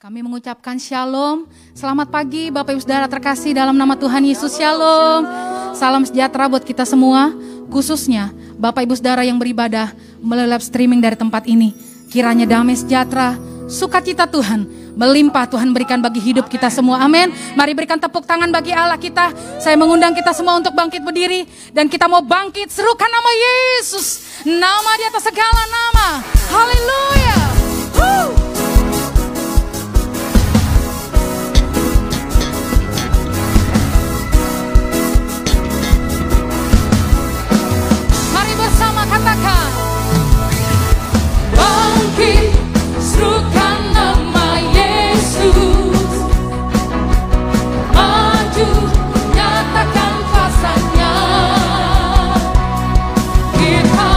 Kami mengucapkan shalom, selamat pagi Bapak Ibu Saudara terkasih dalam nama Tuhan Yesus, shalom. Salam sejahtera buat kita semua, khususnya Bapak Ibu Saudara yang beribadah melalui live streaming dari tempat ini. Kiranya damai sejahtera, sukacita Tuhan melimpah Tuhan berikan bagi hidup kita semua, amin. Mari berikan tepuk tangan bagi Allah kita. Saya mengundang kita semua untuk bangkit berdiri. Dan kita mau bangkit, serukan nama Yesus, nama di atas segala nama. Haleluya. Katakan, bangkit, serukan nama Yesus, maju, nyatakan kuasanya, kita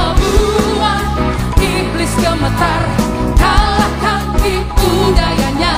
buat iblis gemetar, kalahkan tipu dayanya.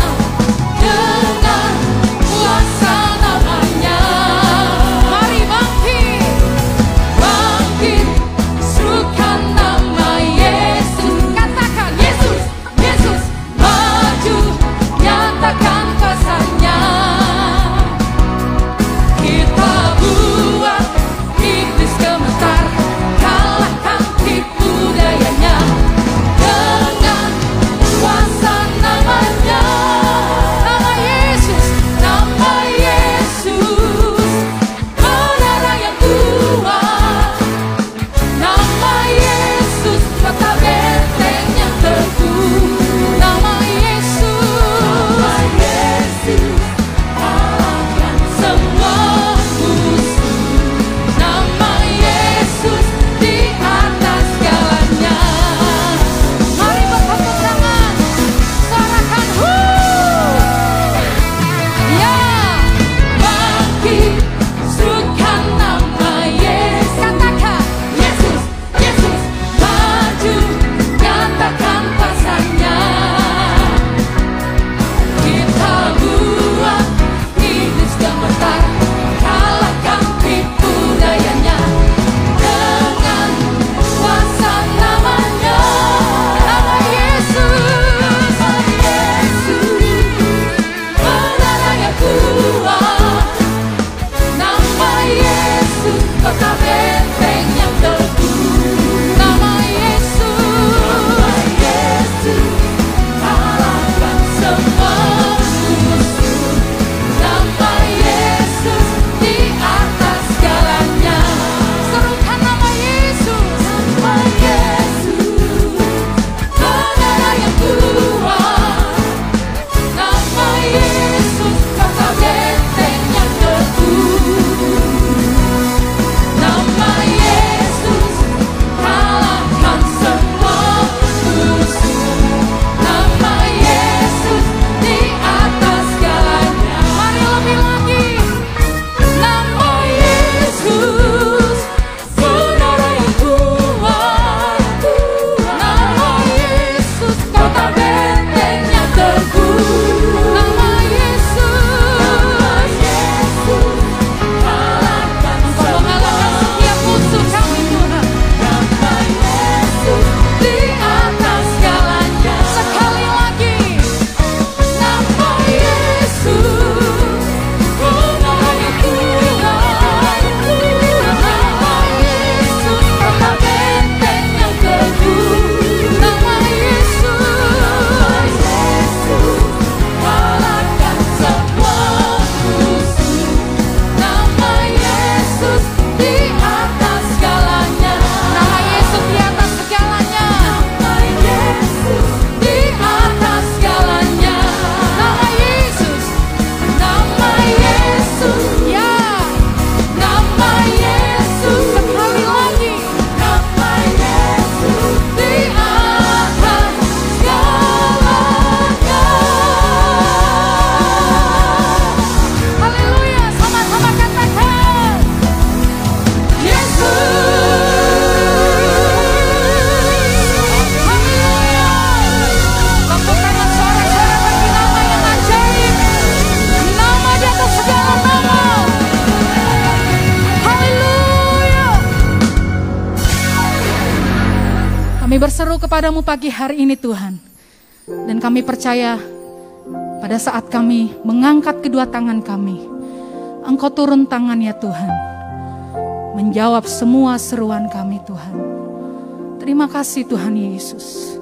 Kami berseru kepadamu pagi hari ini Tuhan. Dan kami percaya Pada saat kami mengangkat kedua tangan kami, Engkau turun tangan ya Tuhan, menjawab semua seruan kami Tuhan. Terima kasih Tuhan Yesus.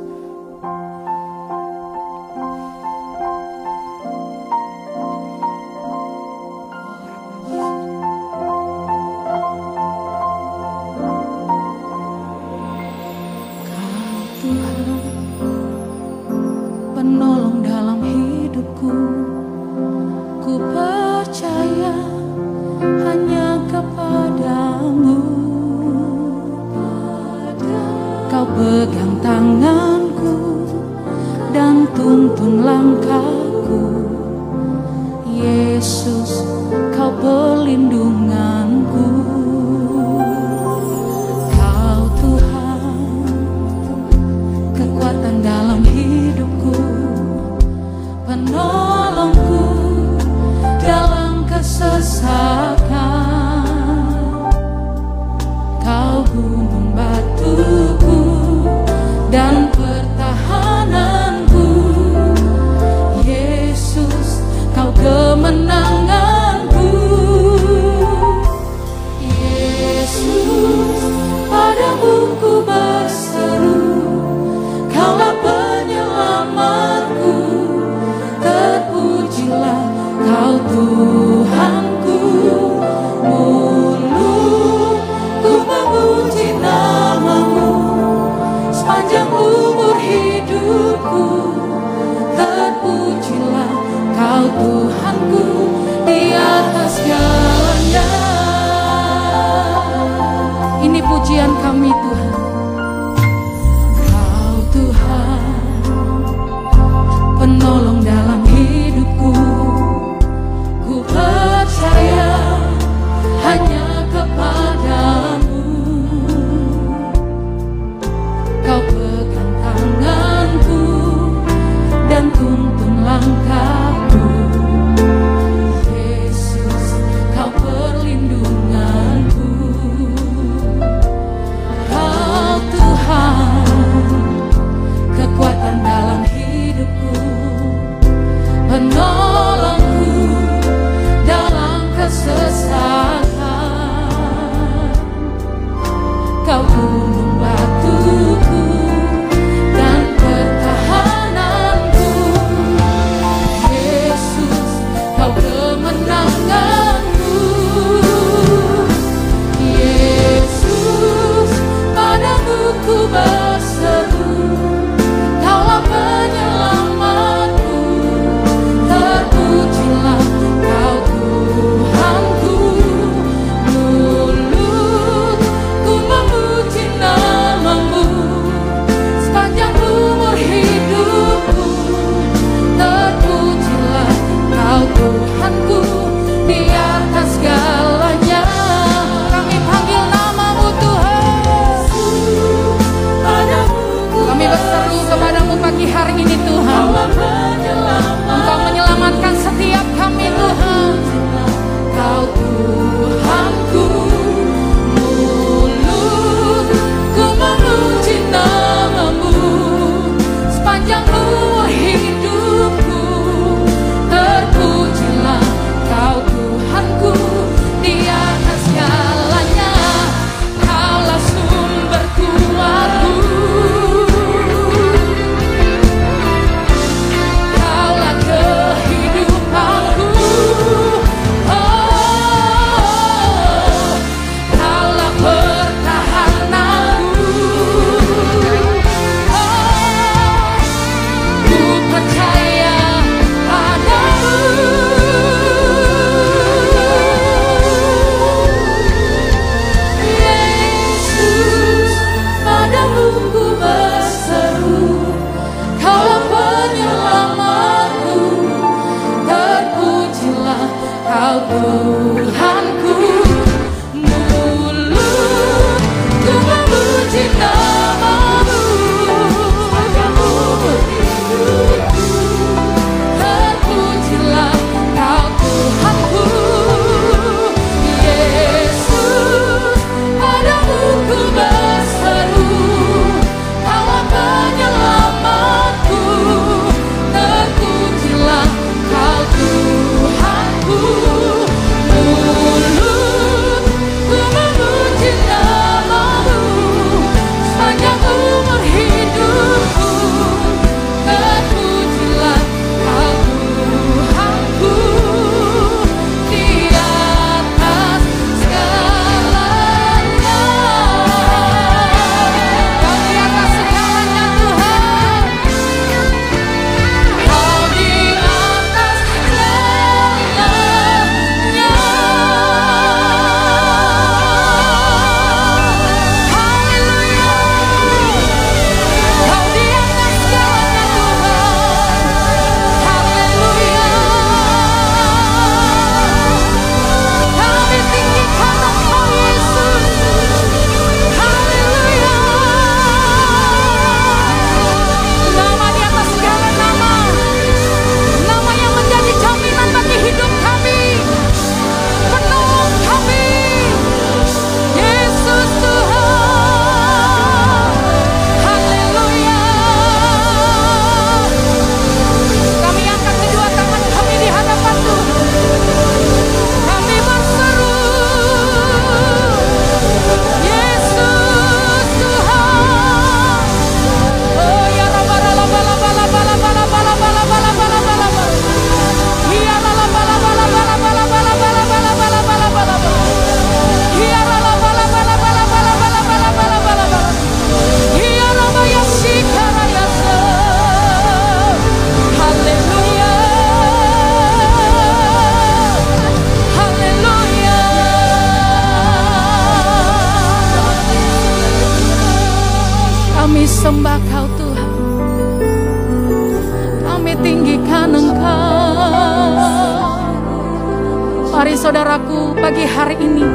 Mari saudaraku pagi hari ini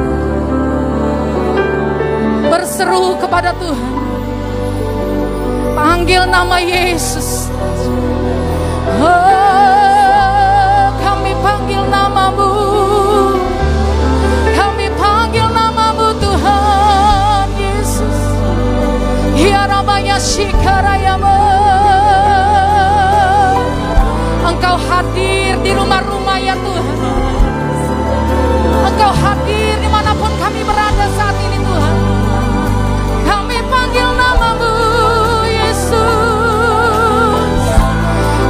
berseru kepada Tuhan. Panggil nama Yesus. Oh, kami panggil namamu. Kami panggil namamu Tuhan Yesus. Ya Rabaya Shikarayamu. Engkau hadir di rumah-rumah ya Tuhan. Engkau hadir dimanapun kami berada saat ini Tuhan. Kami panggil namamu Yesus.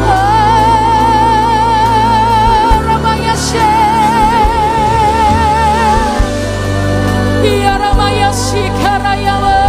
Oh, Rabaya Shek. Ya Rabaya Shikarayamu.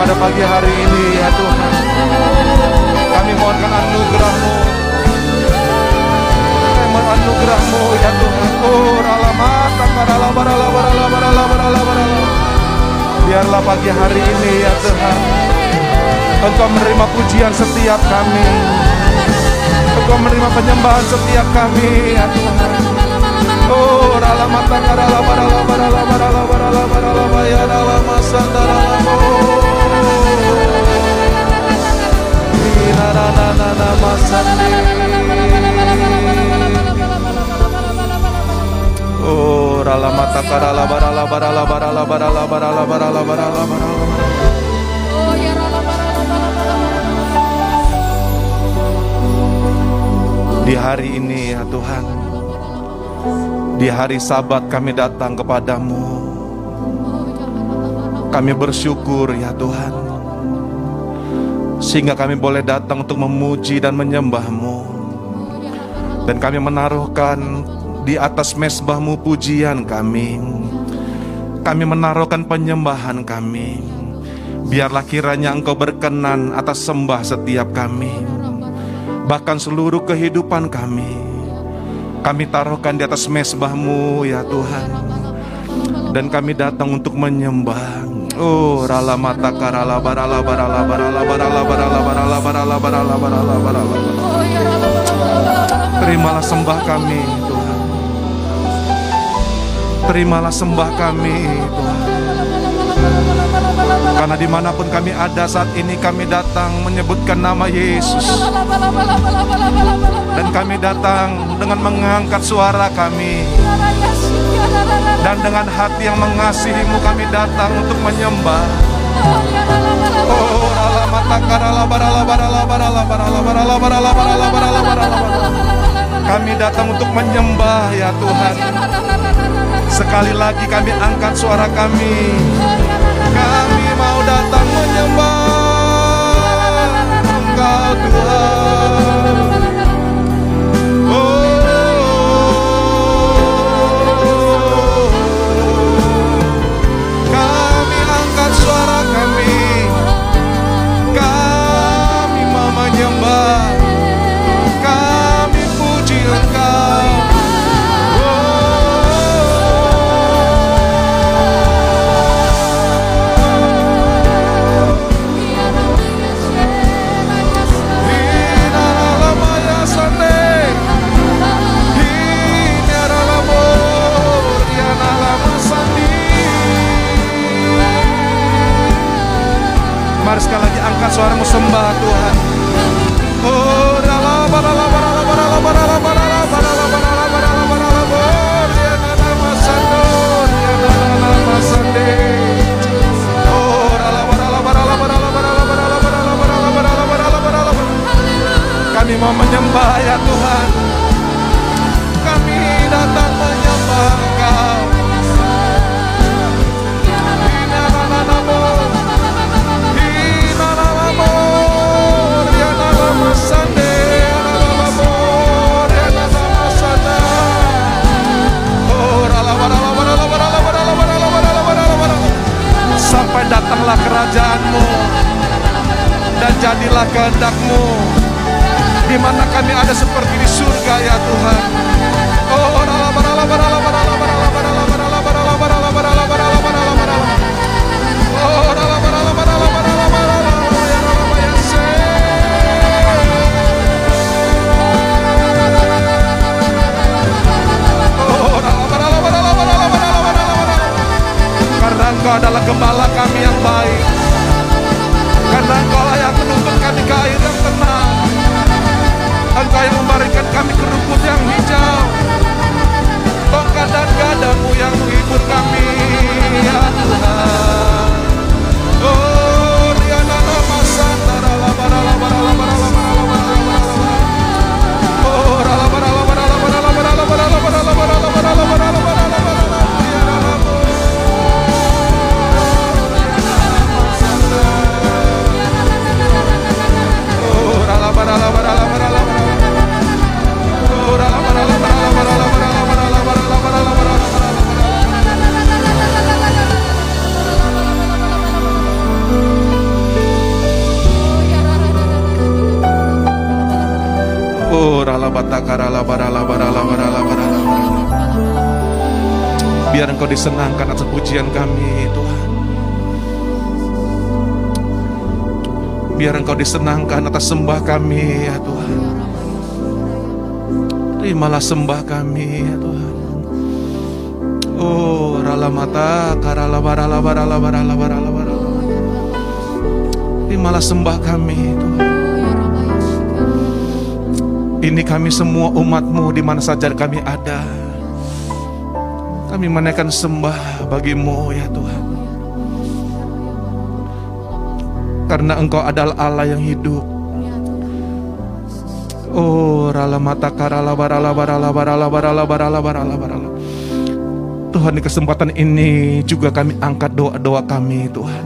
Pada pagi hari ini ya Tuhan, kami mohonkan anugerah-Mu, kami mohon anugerah-Mu ya Tuhan. Oh ralamata barala. Biarlah pagi hari ini ya Tuhan, Engkau menerima pujian setiap kami, Engkau menerima penyembahan setiap kami ya Tuhan. Oh ralamata barala ya ralamasa. Oh, rala mata karala barala barala barala barala barala barala barala barala. Oh, ya rala barala barala. Di hari ini ya Tuhan, di hari Sabat kami datang kepadamu. Kami bersyukur ya Tuhan, sehingga kami boleh datang untuk memuji dan menyembah-Mu. Dan kami menaruhkan di atas mesbah-Mu pujian kami. Kami menaruhkan penyembahan kami. Biarlah kiranya Engkau berkenan atas sembah setiap kami, bahkan seluruh kehidupan kami. Kami taruhkan di atas mesbah-Mu ya Tuhan. Dan kami datang untuk menyembah. Oh rala mata karala barala barala barala barala barala barala barala barala barala barala. Terimalah sembah kami Tuhan. Terimalah sembah kami Tuhan. Karena dimanapun kami ada saat ini, kami datang menyebutkan nama Yesus. Dan kami datang dengan mengangkat suara kami. Dan dengan hati yang mengasihi-Mu kami datang untuk menyembah. Oh, kami datang untuk menyembah ya Tuhan. Sekali lagi kami angkat suara kami. Kami mau datang menyembah Engkau Tuhan. Suara kami, kami Mari sekali lagi angkat suaramu, sembah Tuhan. Oh, kami mau menyembah ya Tuhan. Kami datang menyembah Engkau. Sampai datanglah kerajaan-Mu dan jadilah kehendak-Mu di mana kami ada seperti di surga ya Tuhan. Oh, karena Engkau adalah gembala kami yang baik, karena Engkau lah yang menuntun kami ke air yang tenang, Engkau yang memberikan kami ke rumput yang hijau, tongkat dan gadamu yang menghibur kami ya Tuhan. Oh, Riana Masanta biar Engkau disenangkan atas pujian kami Tuhan. Biar Engkau disenangkan atas sembah kami ya Tuhan. Terimalah sembah kami ya Tuhan. Oh, ralamata karalabaralabaralabaralabaralabaralabar. Terimalah sembah kami Tuhan. Ini kami semua umat-Mu di mana saja kami ada. Kami menaikkan sembah bagi-Mu ya Tuhan. Karena Engkau adalah Allah yang hidup. Oh, Tuhan, di kesempatan ini juga kami angkat doa-doa kami Tuhan.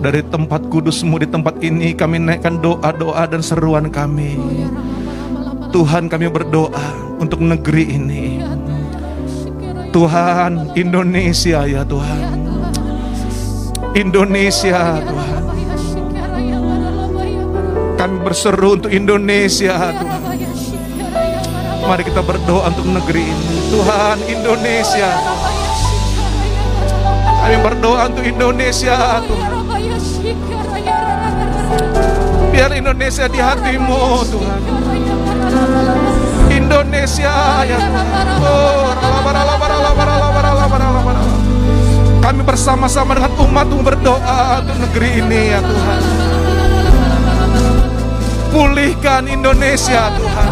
Dari tempat kudus-Mu di tempat ini kami naikkan doa-doa dan seruan kami. Tuhan, kami berdoa untuk negeri ini. Tuhan, Indonesia ya Tuhan. Indonesia Tuhan. Kami berseru untuk Indonesia Tuhan. Mari kita berdoa untuk negeri ini. Tuhan, Indonesia. Kami berdoa untuk Indonesia Tuhan. Biar Indonesia di hati-Mu Tuhan. Indonesia ya Tuhan. Kami bersama-sama dengan umat-Mu berdoa untuk negeri ini ya Tuhan. Pulihkan Indonesia Tuhan.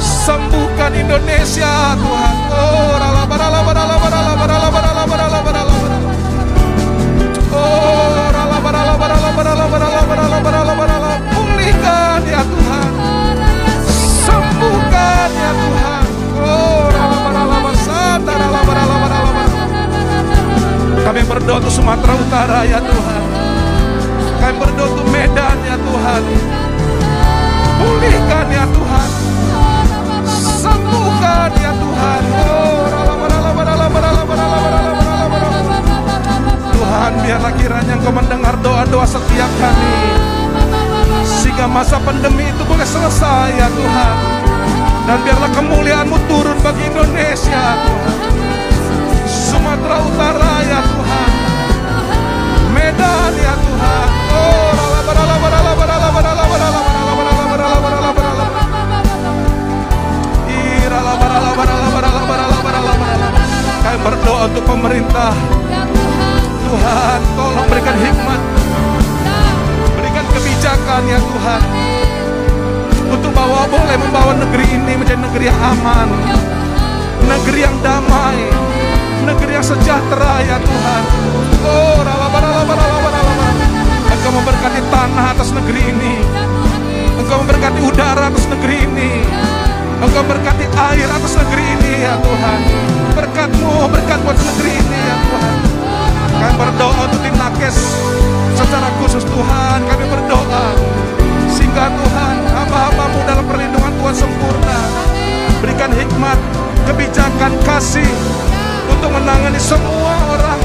Sembuhkan Indonesia Tuhan. Oh, pulihkan ya Tuhan, sembuhkan ya Tuhan. Kami berdoa untuk Sumatera Utara ya Tuhan. Kami berdoa untuk Medan ya Tuhan. Pulihkan ya Tuhan, sembuhkan ya Tuhan. Tuhan, biarlah kiranya Engkau mendengar doa-doa setiap kami, sehingga masa pandemi itu boleh selesai ya Tuhan. Dan biarlah kemuliaan-Mu turun bagi Indonesia Tuhan. Sumatera Utara ya Tuhan. Medan ya Tuhan. Oh, kami berdoa untuk pemerintah. Tuhan, tolong berikan hikmat, berikan kebijakan ya Tuhan, untuk bahwa boleh membawa negeri ini menjadi negeri yang aman, negeri yang damai, negeri yang sejahtera ya Tuhan. Oh, Engkau memberkati tanah atas negeri ini, Engkau memberkati udara atas negeri ini, Engkau berkati air atas negeri ini ya Tuhan. Berkat-Mu, berkat buat negeri ini ya Tuhan. Kami berdoa untuk tim nakes secara khusus Tuhan, kami berdoa sehingga Tuhan hamba-hamba-Mu dalam perlindungan Tuhan sempurna. Berikan hikmat, kebijakan, kasih untuk menangani semua orang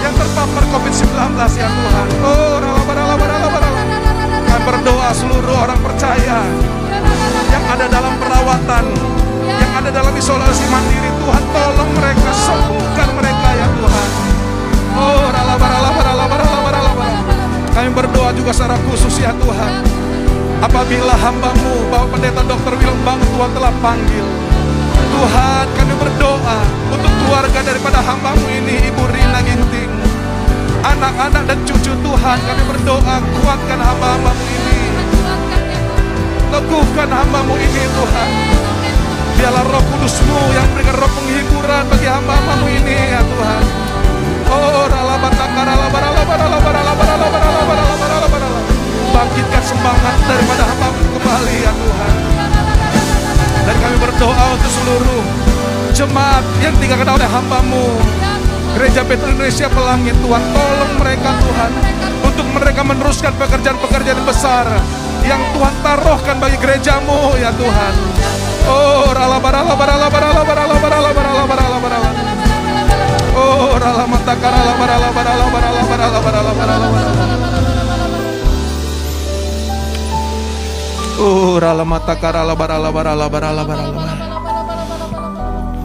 yang terpapar COVID-19 ya Tuhan. Oh, kami berdoa seluruh orang percaya yang ada dalam perawatan, yang ada dalam isolasi mandiri, Tuhan tolong mereka, sembuhkan mereka ya Tuhan. Oh, kami berdoa juga secara khusus ya Tuhan, apabila hamba-Mu Bapak Pendeta Dr. Willem Bang Tuhan telah panggil, Tuhan kami berdoa untuk keluarga daripada hamba-Mu ini, Ibu Rina Ginting, anak-anak dan cucu Tuhan. Kami berdoa kuatkan hamba-hamba-Mu ini, teguhkan hamba-Mu ini Tuhan. Biarlah Roh Kudus-Mu yang berikan roh penghiburan bagi hamba-hamba-Mu ini ya Tuhan. Oh, bangkitkan semangat daripada hamba-Mu kembali ya Tuhan. Dan kami berdoa untuk seluruh jemaat yang ditinggalkan oleh hamba-Mu, Gereja Bethel Indonesia Pelangi, Tuhan tolong mereka Tuhan, untuk mereka meneruskan pekerjaan-pekerjaan besar yang Tuhan taruhkan bagi gereja-Mu ya Tuhan. Oh, oh,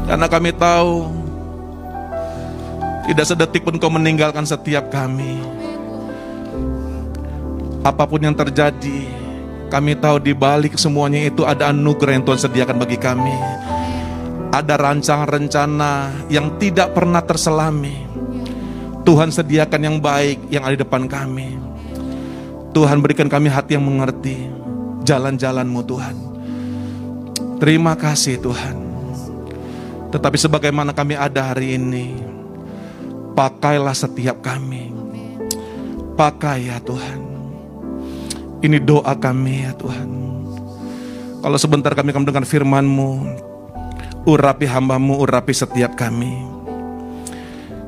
karena kami tahu tidak sedetik pun Kau meninggalkan setiap kami. Apapun yang terjadi, kami tahu di balik semuanya itu ada anugerah yang Tuhan sediakan bagi kami. Ada rancangan rencana yang tidak pernah terselami. Tuhan sediakan yang baik yang ada di depan kami. Tuhan berikan kami hati yang mengerti jalan-jalan-Mu Tuhan. Terima kasih Tuhan. Tetapi sebagaimana kami ada hari ini, pakailah setiap kami. Pakai ya Tuhan. Ini doa kami ya Tuhan. Kalau sebentar kami akan mendengar firman-Mu, urapi hamba-Mu, urapi setiap kami.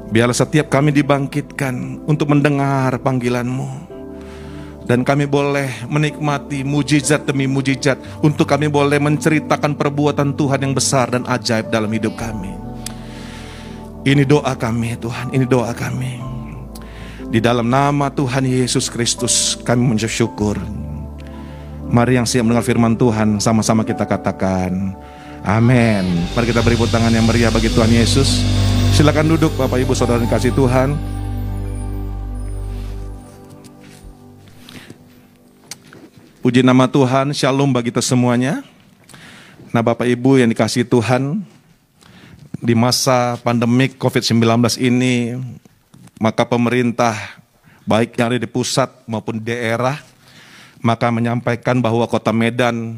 Biarlah setiap kami dibangkitkan untuk mendengar panggilan-Mu. Dan kami boleh menikmati mujizat demi mujizat, untuk kami boleh menceritakan perbuatan Tuhan yang besar dan ajaib dalam hidup kami. Ini doa kami Tuhan, ini doa kami. Di dalam nama Tuhan Yesus Kristus kami mensyukur. Mari yang siap mendengar firman Tuhan, sama-sama kita katakan amin. Mari kita beri tepuk tangan yang meriah bagi Tuhan Yesus. Silakan duduk Bapak Ibu Saudara yang kasih Tuhan. Puji nama Tuhan, shalom bagi kita semuanya. Nah Bapak Ibu yang dikasih Tuhan, di masa pandemik COVID-19 ini, maka pemerintah baik yang ada di pusat maupun daerah, maka menyampaikan bahwa kota Medan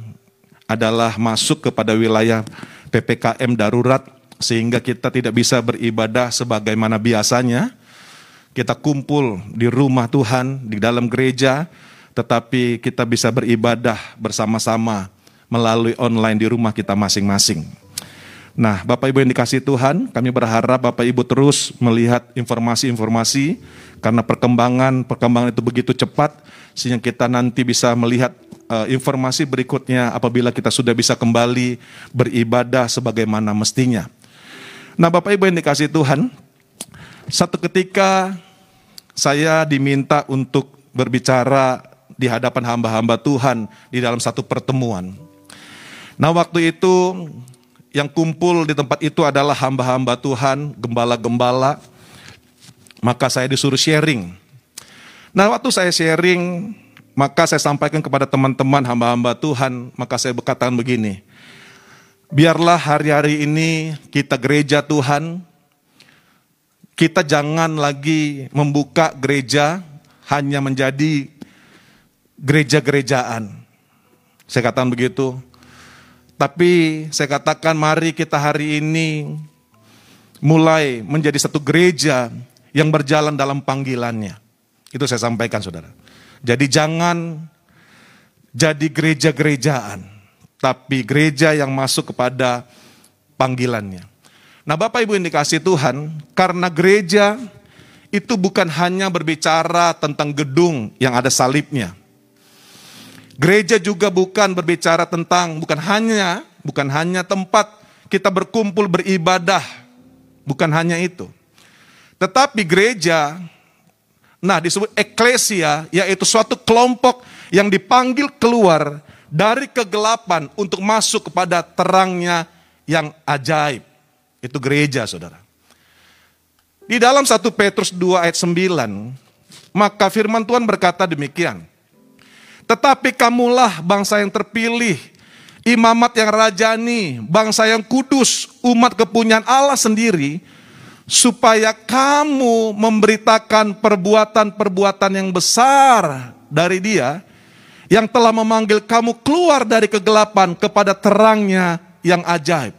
adalah masuk kepada wilayah PPKM darurat, sehingga kita tidak bisa beribadah sebagaimana biasanya. Kita kumpul di rumah Tuhan, di dalam gereja, tetapi kita bisa beribadah bersama-sama melalui online di rumah kita masing-masing. Nah, Bapak Ibu yang dikasih Tuhan, kami berharap Bapak Ibu terus melihat informasi-informasi, karena perkembangan itu begitu cepat, sehingga kita nanti bisa melihat informasi berikutnya apabila kita sudah bisa kembali beribadah sebagaimana mestinya. Nah, Bapak Ibu yang dikasih Tuhan, satu ketika saya diminta untuk berbicara di hadapan hamba-hamba Tuhan di dalam satu pertemuan. Nah, waktu itu yang kumpul di tempat itu adalah hamba-hamba Tuhan, gembala-gembala. Maka saya disuruh sharing. Nah waktu saya sharing, maka saya sampaikan kepada teman-teman hamba-hamba Tuhan, maka saya berkatakan begini, biarlah hari-hari ini kita gereja Tuhan, kita jangan lagi membuka gereja hanya menjadi gereja-gerejaan. Saya katakan begitu. Tapi saya katakan mari kita hari ini mulai menjadi satu gereja yang berjalan dalam panggilannya. Itu saya sampaikan, saudara. Jadi jangan jadi gereja-gerejaan, tapi gereja yang masuk kepada panggilannya. Nah, Bapak Ibu yang dikasihi Tuhan, karena gereja itu bukan hanya berbicara tentang gedung yang ada salibnya. Gereja juga bukan berbicara tentang, bukan hanya tempat kita berkumpul beribadah, bukan hanya itu. Tetapi gereja, nah disebut eklesia, yaitu suatu kelompok yang dipanggil keluar dari kegelapan untuk masuk kepada terangnya yang ajaib. Itu gereja, saudara. Di dalam 1 Petrus 2 ayat 9, maka firman Tuhan berkata demikian. Tetapi kamulah bangsa yang terpilih, imamat yang rajani, bangsa yang kudus, umat kepunyaan Allah sendiri, supaya kamu memberitakan perbuatan-perbuatan yang besar dari Dia, yang telah memanggil kamu keluar dari kegelapan kepada terangnya yang ajaib.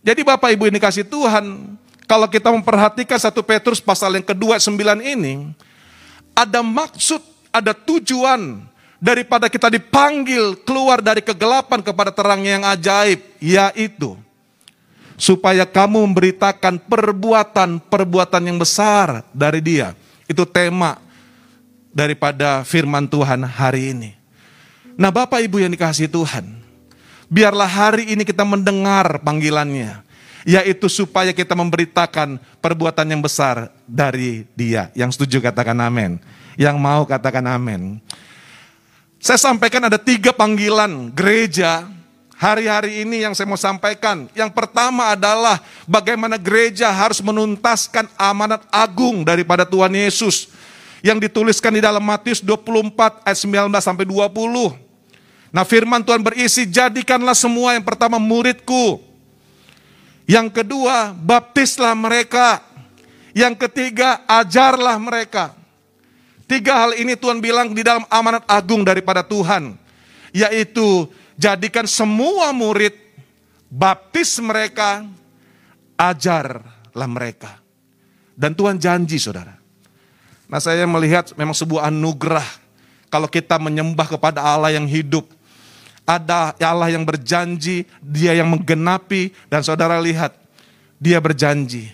Jadi Bapak Ibu ini kasih Tuhan, kalau kita memperhatikan 1 Petrus pasal yang kedua 9 ini, ada maksud, ada tujuan daripada kita dipanggil keluar dari kegelapan kepada terangnya yang ajaib, yaitu supaya kamu memberitakan perbuatan-perbuatan yang besar dari Dia. Itu tema daripada firman Tuhan hari ini. Nah Bapak Ibu yang dikasihi Tuhan, biarlah hari ini kita mendengar panggilannya, yaitu supaya kita memberitakan perbuatan yang besar dari Dia. Yang setuju katakan amin. Yang mau katakan amin. Saya sampaikan ada 3 panggilan gereja hari-hari ini yang saya mau sampaikan. Yang pertama adalah bagaimana gereja harus menuntaskan amanat agung daripada Tuhan Yesus, yang dituliskan di dalam Matius 24 ayat 19-20. Nah firman Tuhan berisi, jadikanlah semua yang pertama muridku. Yang kedua, baptislah mereka. Yang ketiga, ajarlah mereka. 3 hal ini Tuhan bilang di dalam amanat agung daripada Tuhan. Yaitu, jadikan semua murid, baptis mereka, ajarlah mereka. Dan Tuhan janji, saudara. Nah saya melihat memang sebuah anugerah kalau kita menyembah kepada Allah yang hidup. Ada Allah yang berjanji, Dia yang menggenapi, dan saudara lihat, Dia berjanji,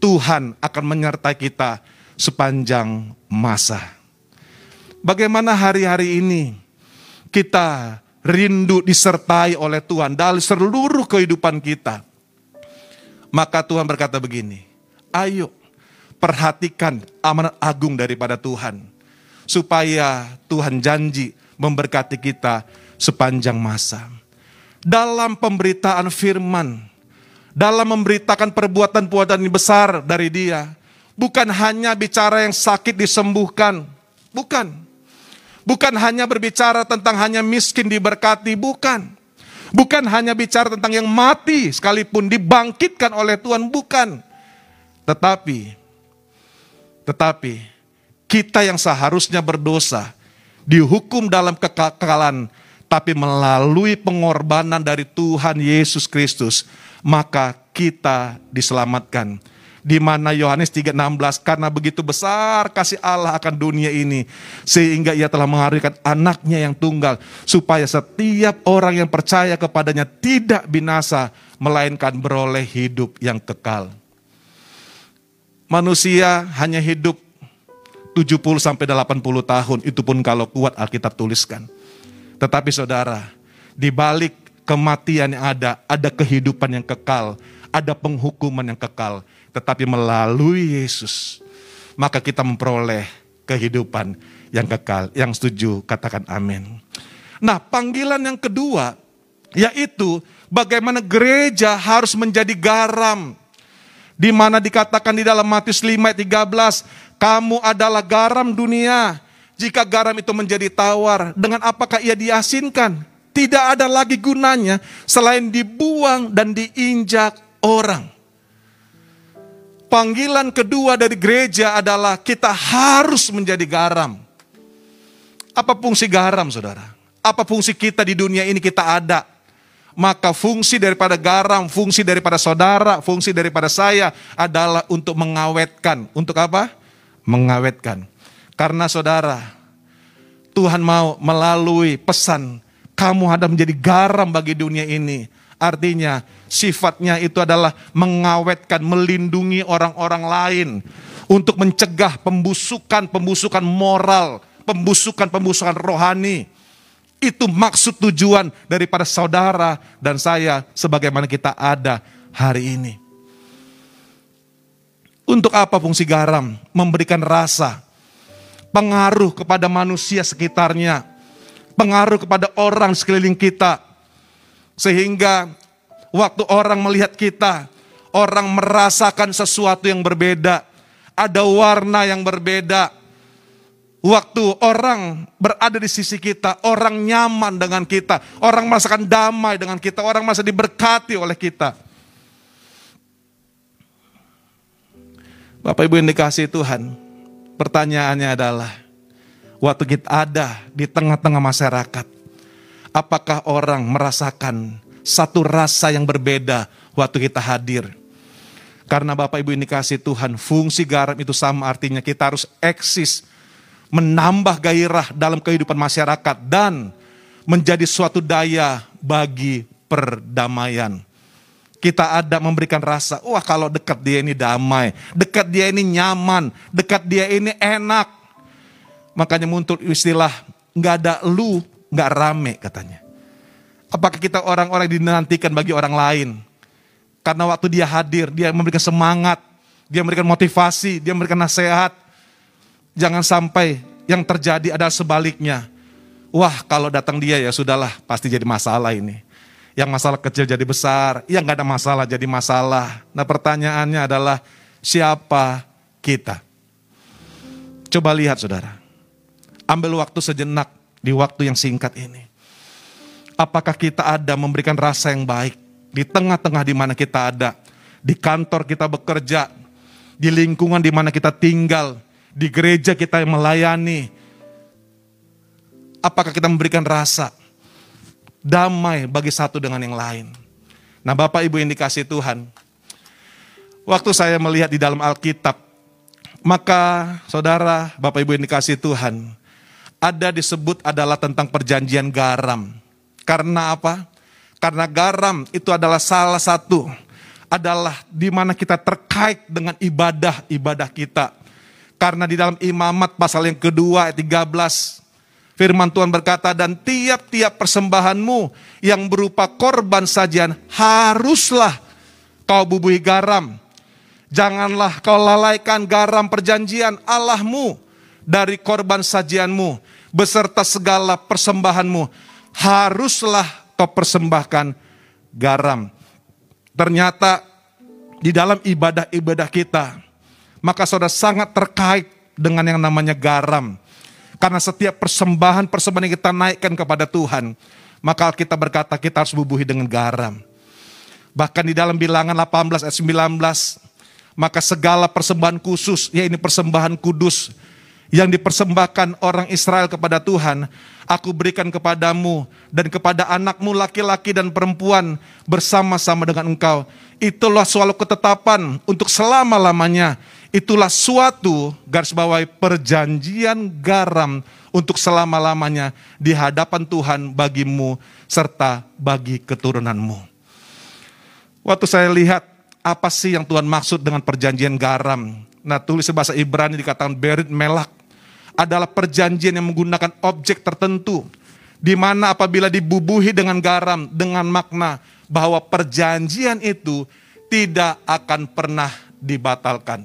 Tuhan akan menyertai kita sepanjang masa. Bagaimana hari-hari ini kita rindu disertai oleh Tuhan dari seluruh kehidupan kita? Maka Tuhan berkata begini, ayo perhatikan amanat agung daripada Tuhan, supaya Tuhan janji memberkati kita sepanjang masa. Dalam pemberitaan firman, dalam memberitakan perbuatan-perbuatan besar dari Dia, bukan hanya bicara yang sakit disembuhkan, bukan. Bukan hanya berbicara tentang hanya miskin diberkati, bukan. Bukan hanya bicara tentang yang mati sekalipun dibangkitkan oleh Tuhan, bukan. Tetapi kita yang seharusnya berdosa, dihukum dalam kekekalan, tapi melalui pengorbanan dari Tuhan Yesus Kristus, maka kita diselamatkan. Di mana Yohanes 3:16, karena begitu besar kasih Allah akan dunia ini, sehingga Ia telah menghadirkan anaknya yang tunggal, supaya setiap orang yang percaya kepadanya tidak binasa, melainkan beroleh hidup yang kekal. Manusia hanya hidup 70-80 tahun, itu pun kalau kuat Alkitab tuliskan. Tetapi saudara, di balik kematian yang ada kehidupan yang kekal, ada penghukuman yang kekal. Tetapi melalui Yesus, maka kita memperoleh kehidupan yang kekal. Yang setuju, katakan amin. Nah, panggilan yang kedua, yaitu bagaimana gereja harus menjadi garam. Di mana dikatakan di dalam Matius 5:13, kamu adalah garam dunia. Jika garam itu menjadi tawar, dengan apakah ia diasinkan? Tidak ada lagi gunanya selain dibuang dan diinjak orang. Panggilan kedua dari gereja adalah kita harus menjadi garam. Apa fungsi garam, saudara? Apa fungsi kita di dunia ini kita ada? Maka fungsi daripada garam, fungsi daripada saudara, fungsi daripada saya adalah untuk mengawetkan. Untuk apa? Mengawetkan. Karena saudara, Tuhan mau melalui pesan, kamu ada menjadi garam bagi dunia ini. Artinya sifatnya itu adalah mengawetkan, melindungi orang-orang lain. Untuk mencegah pembusukan moral, pembusukan rohani. Itu maksud tujuan daripada saudara dan saya sebagaimana kita ada hari ini. Untuk apa fungsi garam? Memberikan rasa, pengaruh kepada manusia sekitarnya, pengaruh kepada orang sekeliling kita. Sehingga waktu orang melihat kita, orang merasakan sesuatu yang berbeda, ada warna yang berbeda. Waktu orang berada di sisi kita, orang nyaman dengan kita, orang merasakan damai dengan kita, orang merasa diberkati oleh kita. Bapak Ibu yang dikasihi Tuhan, pertanyaannya adalah, waktu kita ada di tengah-tengah masyarakat, apakah orang merasakan satu rasa yang berbeda waktu kita hadir? Karena Bapak Ibu ini kasih Tuhan, fungsi garam itu sama artinya kita harus eksis, menambah gairah dalam kehidupan masyarakat dan menjadi suatu daya bagi perdamaian. Kita ada memberikan rasa, wah kalau dekat dia ini damai, dekat dia ini nyaman, dekat dia ini enak. Makanya muncul istilah, nggak ada lu, nggak rame katanya. Apakah kita orang-orang dinantikan bagi orang lain? Karena waktu dia hadir, dia memberikan semangat, dia memberikan motivasi, dia memberikan nasihat. Jangan sampai yang terjadi adalah sebaliknya. Wah kalau datang dia ya sudahlah, pasti jadi masalah ini. Yang masalah kecil jadi besar, yang nggak ada masalah jadi masalah. Nah pertanyaannya adalah siapa kita? Coba lihat saudara, ambil waktu sejenak di waktu yang singkat ini. Apakah kita ada memberikan rasa yang baik di tengah-tengah di mana kita ada, di kantor kita bekerja, di lingkungan di mana kita tinggal, di gereja kita yang melayani. Apakah kita memberikan rasa damai bagi satu dengan yang lain? Nah Bapak Ibu yang dikasih Tuhan, waktu saya melihat di dalam Alkitab, maka saudara Bapak Ibu yang dikasih Tuhan, ada disebut adalah tentang perjanjian garam. Karena apa? Karena garam itu adalah salah satu, adalah di mana kita terkait dengan ibadah-ibadah kita. Karena di dalam Imamat pasal yang kedua ayat 13, firman Tuhan berkata, dan tiap-tiap persembahanmu yang berupa korban sajian haruslah kau bubuhi garam. Janganlah kau lalaikan garam perjanjian Allahmu dari korban sajianmu, beserta segala persembahanmu, haruslah kau persembahkan garam. Ternyata di dalam ibadah-ibadah kita, maka saudara sangat terkait dengan yang namanya garam. Karena setiap persembahan yang kita naikkan kepada Tuhan, maka kita berkata kita harus bubuhi dengan garam. Bahkan di dalam Bilangan 18 ayat 19, maka segala persembahan khusus, yaitu persembahan kudus, yang dipersembahkan orang Israel kepada Tuhan, aku berikan kepadamu dan kepada anakmu laki-laki dan perempuan bersama-sama dengan engkau. Itulah suatu ketetapan untuk selama-lamanya. Itulah suatu garis bawahi perjanjian garam untuk selama-lamanya di hadapan Tuhan bagimu serta bagi keturunanmu. Waktu saya lihat apa sih yang Tuhan maksud dengan perjanjian garam. Nah tulis bahasa Ibrani dikatakan berit melak. Adalah perjanjian yang menggunakan objek tertentu, di mana apabila dibubuhi dengan garam, dengan makna bahwa perjanjian itu tidak akan pernah dibatalkan.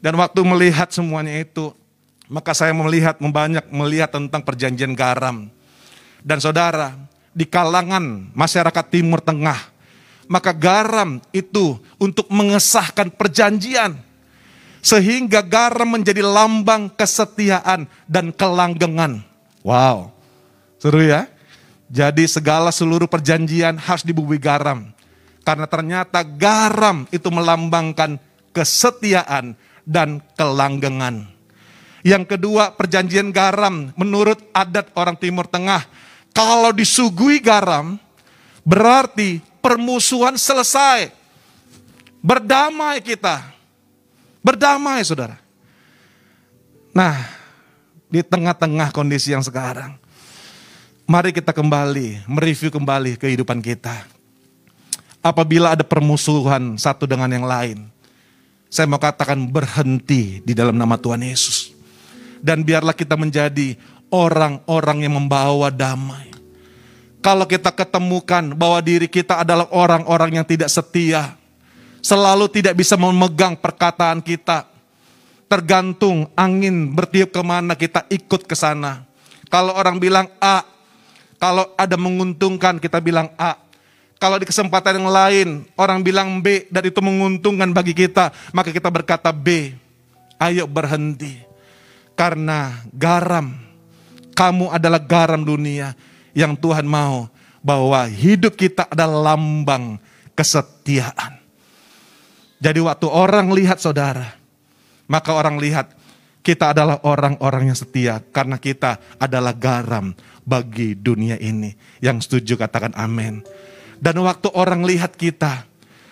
Dan waktu melihat semuanya itu, maka saya banyak melihat tentang perjanjian garam. Dan saudara, di kalangan masyarakat Timur Tengah, maka garam itu untuk mengesahkan perjanjian. Sehingga garam menjadi lambang kesetiaan dan kelanggengan. Wow, seru ya. Jadi seluruh perjanjian harus dibubuhi garam. Karena ternyata garam itu melambangkan kesetiaan, dan kelanggengan. Yang kedua, perjanjian garam. Menurut adat orang Timur Tengah, kalau disuguhi garam, berarti permusuhan selesai. Berdamai kita. Berdamai, saudara. Nah, di tengah-tengah kondisi yang sekarang, mari kita kembali, mereview kembali kehidupan kita. Apabila ada permusuhan satu dengan yang lain, saya mau katakan berhenti di dalam nama Tuhan Yesus. Dan biarlah kita menjadi orang-orang yang membawa damai. Kalau kita ketemukan bahwa diri kita adalah orang-orang yang tidak setia, selalu tidak bisa memegang perkataan kita, tergantung angin bertiup kemana kita ikut ke sana. Kalau orang bilang A, kalau ada menguntungkan kita bilang A. Kalau di kesempatan yang lain orang bilang B dan itu menguntungkan bagi kita, maka kita berkata B. Ayo berhenti. Karena garam, kamu adalah garam dunia yang Tuhan mau bahwa hidup kita adalah lambang kesetiaan. Jadi waktu orang lihat saudara, maka orang lihat kita adalah orang-orang yang setia karena kita adalah garam bagi dunia ini. Yang setuju katakan amin. Dan waktu orang lihat kita,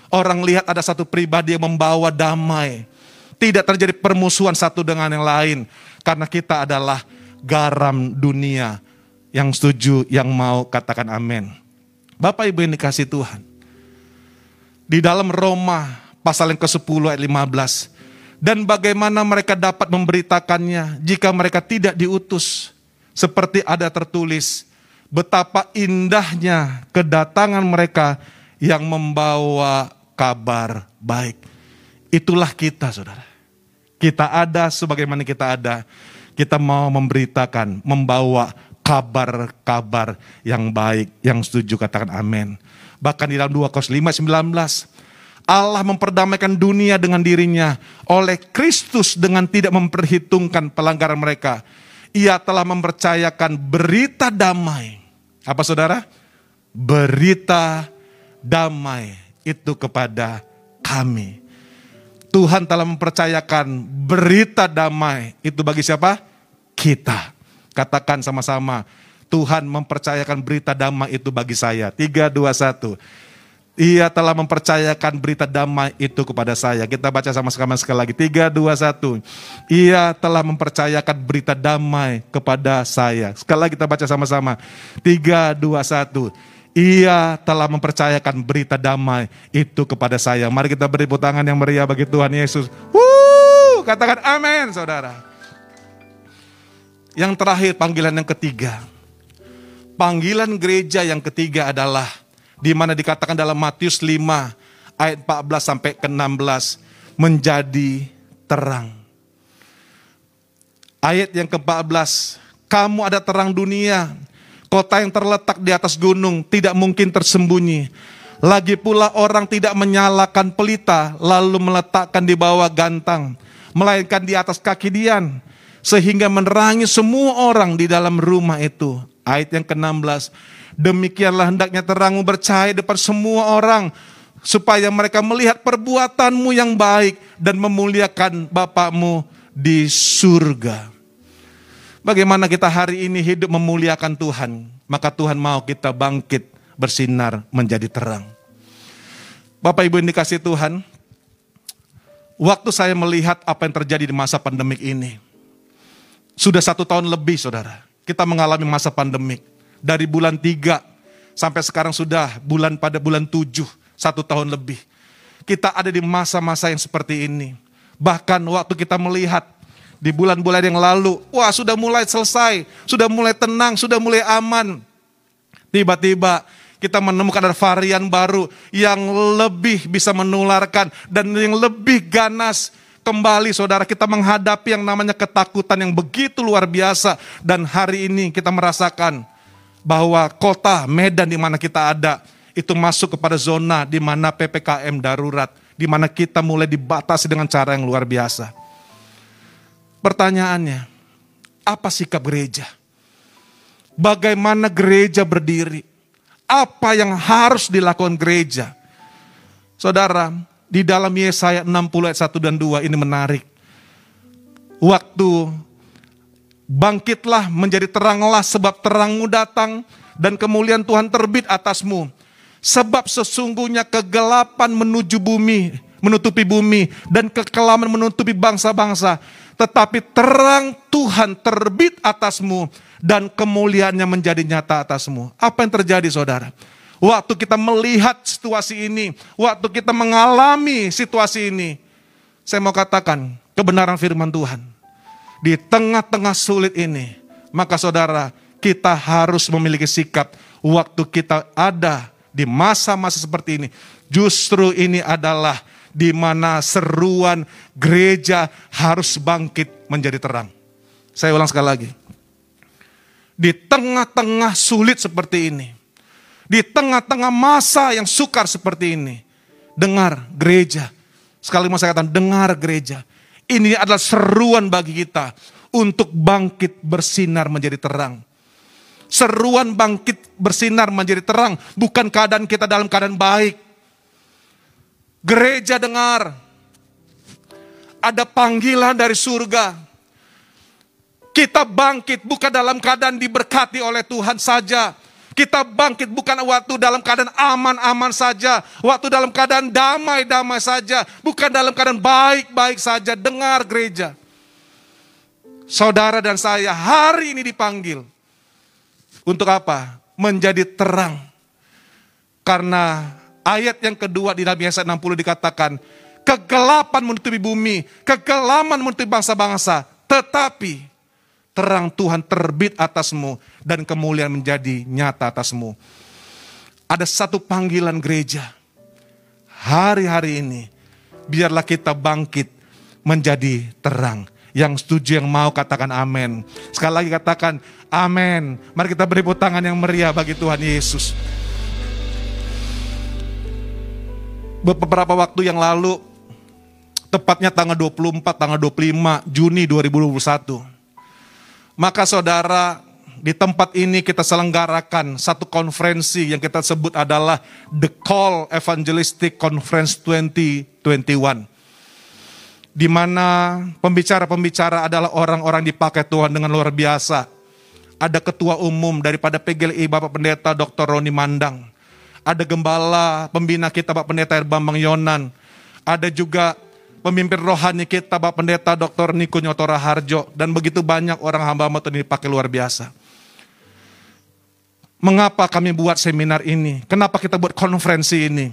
orang lihat ada satu pribadi yang membawa damai. Tidak terjadi permusuhan satu dengan yang lain. Karena kita adalah garam dunia. Yang setuju, yang mau katakan amin. Bapak Ibu yang dikasih Tuhan. Di dalam Roma, pasal yang ke-10 ayat 15. Dan bagaimana mereka dapat memberitakannya jika mereka tidak diutus. Seperti ada tertulis. Betapa indahnya kedatangan mereka yang membawa kabar baik. Itulah kita, saudara. Kita ada sebagaimana kita ada. Kita mau memberitakan, membawa kabar-kabar yang baik. Yang setuju katakan amin. Bahkan di dalam 2 Korintus 5:19, Allah memperdamaikan dunia dengan dirinya oleh Kristus dengan tidak memperhitungkan pelanggaran mereka. Ia telah mempercayakan berita damai. Apa saudara? Berita damai itu kepada kami. Tuhan telah mempercayakan berita damai itu bagi siapa? Kita. Katakan sama-sama, Tuhan mempercayakan berita damai itu bagi saya. 3, 2, 1. Ia telah mempercayakan berita damai itu kepada saya. Kita baca sama-sama sekali lagi. 3, 2, 1. Ia telah mempercayakan berita damai kepada saya. Sekali lagi kita baca sama-sama. 3, 2, 1. Ia telah mempercayakan berita damai itu kepada saya. Mari kita beri tepuk tangan yang meriah bagi Tuhan Yesus. Katakan amin, saudara. Yang terakhir, panggilan yang ketiga. Panggilan gereja yang ketiga adalah di mana dikatakan dalam Matius 5 ayat 14 sampai ke 16 menjadi terang. Ayat yang ke-14, kamu ada terang dunia, kota yang terletak di atas gunung tidak mungkin tersembunyi. Lagi pula orang tidak menyalakan pelita lalu meletakkan di bawah gantang, melainkan di atas kaki dian sehingga menerangi semua orang di dalam rumah itu. Ayat yang ke-16, demikianlah hendaknya terangmu bercahaya depan semua orang, supaya mereka melihat perbuatanmu yang baik dan memuliakan Bapa-Mu di surga. Bagaimana kita hari ini hidup memuliakan Tuhan, maka Tuhan mau kita bangkit bersinar menjadi terang. Bapak Ibu yang dikasih Tuhan, waktu saya melihat apa yang terjadi di masa pandemik ini, sudah 1 tahun lebih saudara, kita mengalami masa pandemik. Dari bulan 3 sampai sekarang sudah pada bulan 7, 1 tahun lebih. Kita ada di masa-masa yang seperti ini. Bahkan waktu kita melihat di bulan-bulan yang lalu, wah sudah mulai selesai, sudah mulai tenang, sudah mulai aman. Tiba-tiba kita menemukan ada varian baru yang lebih bisa menularkan dan yang lebih ganas. Kembali saudara, kita menghadapi yang namanya ketakutan yang begitu luar biasa. Dan hari ini kita merasakan bahwa kota Medan di mana kita ada itu masuk kepada zona di mana PPKM darurat, di mana kita mulai dibatasi dengan cara yang luar biasa. Pertanyaannya, apa sikap gereja? Bagaimana gereja berdiri? Apa yang harus dilakukan gereja? Saudara, Di dalam Yesaya 60 ayat 1 dan 2 ini menarik. Waktu bangkitlah menjadi teranglah sebab terangmu datang dan kemuliaan Tuhan terbit atasmu. Sebab sesungguhnya kegelapan menuju bumi, menutupi bumi dan kekelaman menutupi bangsa-bangsa. Tetapi terang Tuhan terbit atasmu dan kemuliaannya menjadi nyata atasmu. Apa yang terjadi, saudara? Waktu kita melihat situasi ini, waktu kita mengalami situasi ini, saya mau katakan kebenaran firman Tuhan. Di tengah-tengah sulit ini, maka saudara, kita harus memiliki sikap waktu kita ada di masa-masa seperti ini. Justru ini adalah di mana seruan gereja harus bangkit menjadi terang. Saya ulang sekali lagi. Di tengah-tengah sulit seperti ini, di tengah-tengah masa yang sukar seperti ini, dengar gereja. Sekali lagi saya katakan, dengar gereja. Ini adalah seruan bagi kita untuk bangkit bersinar menjadi terang. Seruan bangkit bersinar menjadi terang, bukan keadaan kita dalam keadaan baik. Gereja dengar, ada panggilan dari surga. Kita bangkit bukan dalam keadaan diberkati oleh Tuhan saja. Kita bangkit bukan waktu dalam keadaan aman-aman saja. Waktu dalam keadaan damai-damai saja. Bukan dalam keadaan baik-baik saja. Dengar gereja. Saudara dan saya hari ini dipanggil. Untuk apa? Menjadi terang. Karena ayat yang kedua di dalam Yesaya 60 dikatakan, kegelapan menutupi bumi, kegelaman menutupi bangsa-bangsa, tetapi terang Tuhan terbit atasmu dan kemuliaan menjadi nyata atasmu. Ada satu panggilan gereja. Hari-hari ini, biarlah kita bangkit menjadi terang. Yang setuju, yang mau katakan amin. Sekali lagi katakan amin. Mari kita beri tepuk tangan yang meriah bagi Tuhan Yesus. Beberapa waktu yang lalu, tepatnya tanggal 24, tanggal 25 Juni 2021. Maka saudara, di tempat ini kita selenggarakan satu konferensi yang kita sebut adalah The Call Evangelistic Conference 2021. Di mana pembicara-pembicara adalah orang-orang dipakai Tuhan dengan luar biasa. Ada ketua umum daripada PGLI Bapak Pendeta Dr. Roni Mandang. Ada gembala pembina kita Pak Pendeta Bambang Yonan. Ada juga pemimpin rohani kita Pak Pendeta Dr. Niko Nyotora Harjo. Dan begitu banyak orang hamba-hamba ini dipakai luar biasa. Mengapa kami buat seminar ini? Kenapa kita buat konferensi ini?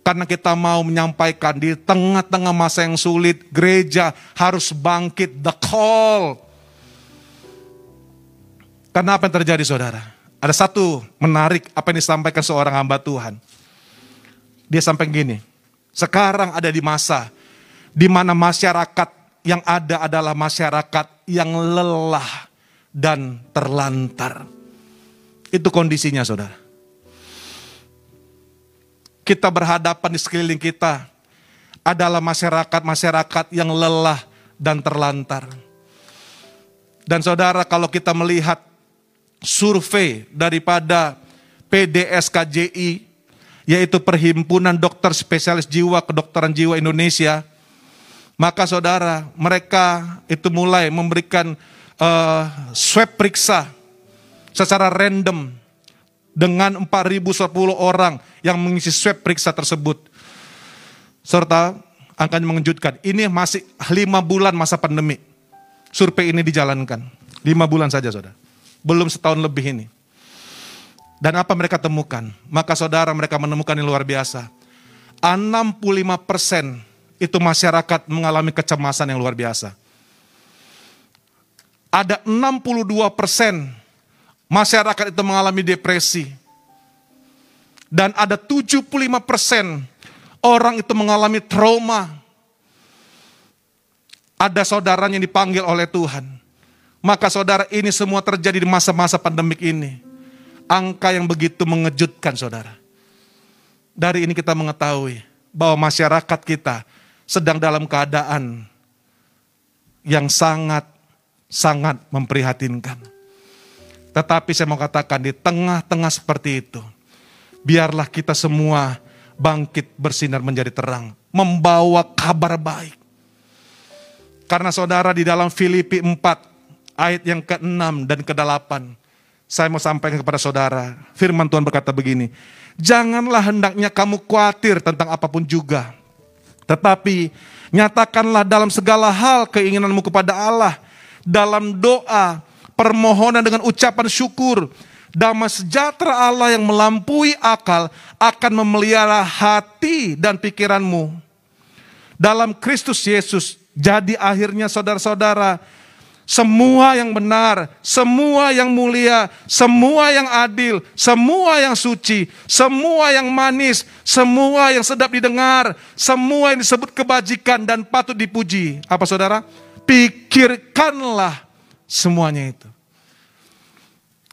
Karena kita mau menyampaikan di tengah-tengah masa yang sulit, gereja harus bangkit, the call. Karena apa yang terjadi, saudara? Ada satu menarik apa yang disampaikan seorang hamba Tuhan. Dia sampaikan gini, sekarang ada di masa di mana masyarakat yang ada adalah masyarakat yang lelah dan terlantar. Itu kondisinya, saudara. Kita berhadapan di sekeliling kita adalah masyarakat-masyarakat yang lelah dan terlantar. Dan saudara, kalau kita melihat survei daripada PDSKJI, yaitu Perhimpunan Dokter Spesialis Jiwa Kedokteran Jiwa Indonesia, maka saudara, mereka itu mulai memberikan swab periksa secara random dengan 4.010 orang yang mengisi swab periksa tersebut. Serta angkanya mengejutkan, ini masih 5 bulan masa pandemi. Survei ini dijalankan, 5 bulan saja, saudara. Belum setahun lebih ini. Dan apa mereka temukan? Maka saudara, mereka menemukan yang luar biasa. 65% itu masyarakat mengalami kecemasan yang luar biasa. Ada 62% masyarakat itu mengalami depresi. Dan ada 75% orang itu mengalami trauma. Ada saudaranya yang dipanggil oleh Tuhan. Maka saudara, ini semua terjadi di masa-masa pandemik ini. Angka yang begitu mengejutkan, saudara. Dari ini kita mengetahui bahwa masyarakat kita sedang dalam keadaan yang sangat memprihatinkan. Tetapi saya mau katakan, di tengah-tengah seperti itu, biarlah kita semua bangkit bersinar menjadi terang. membawa kabar baik. Karena saudara di dalam Filipi 4 ayat yang ke-6 dan ke-8, saya mau sampaikan kepada saudara, firman Tuhan berkata begini, janganlah hendaknya kamu khawatir tentang apapun juga, tetapi nyatakanlah dalam segala hal keinginanmu kepada Allah, dalam doa, permohonan dengan ucapan syukur, damai sejahtera Allah yang melampaui akal akan memelihara hati dan pikiranmu dalam Kristus Yesus. Jadi akhirnya saudara-saudara, semua yang benar, semua yang mulia, semua yang adil, semua yang suci, semua yang manis, semua yang sedap didengar, semua yang disebut kebajikan dan patut dipuji. Apa saudara? Pikirkanlah semuanya itu.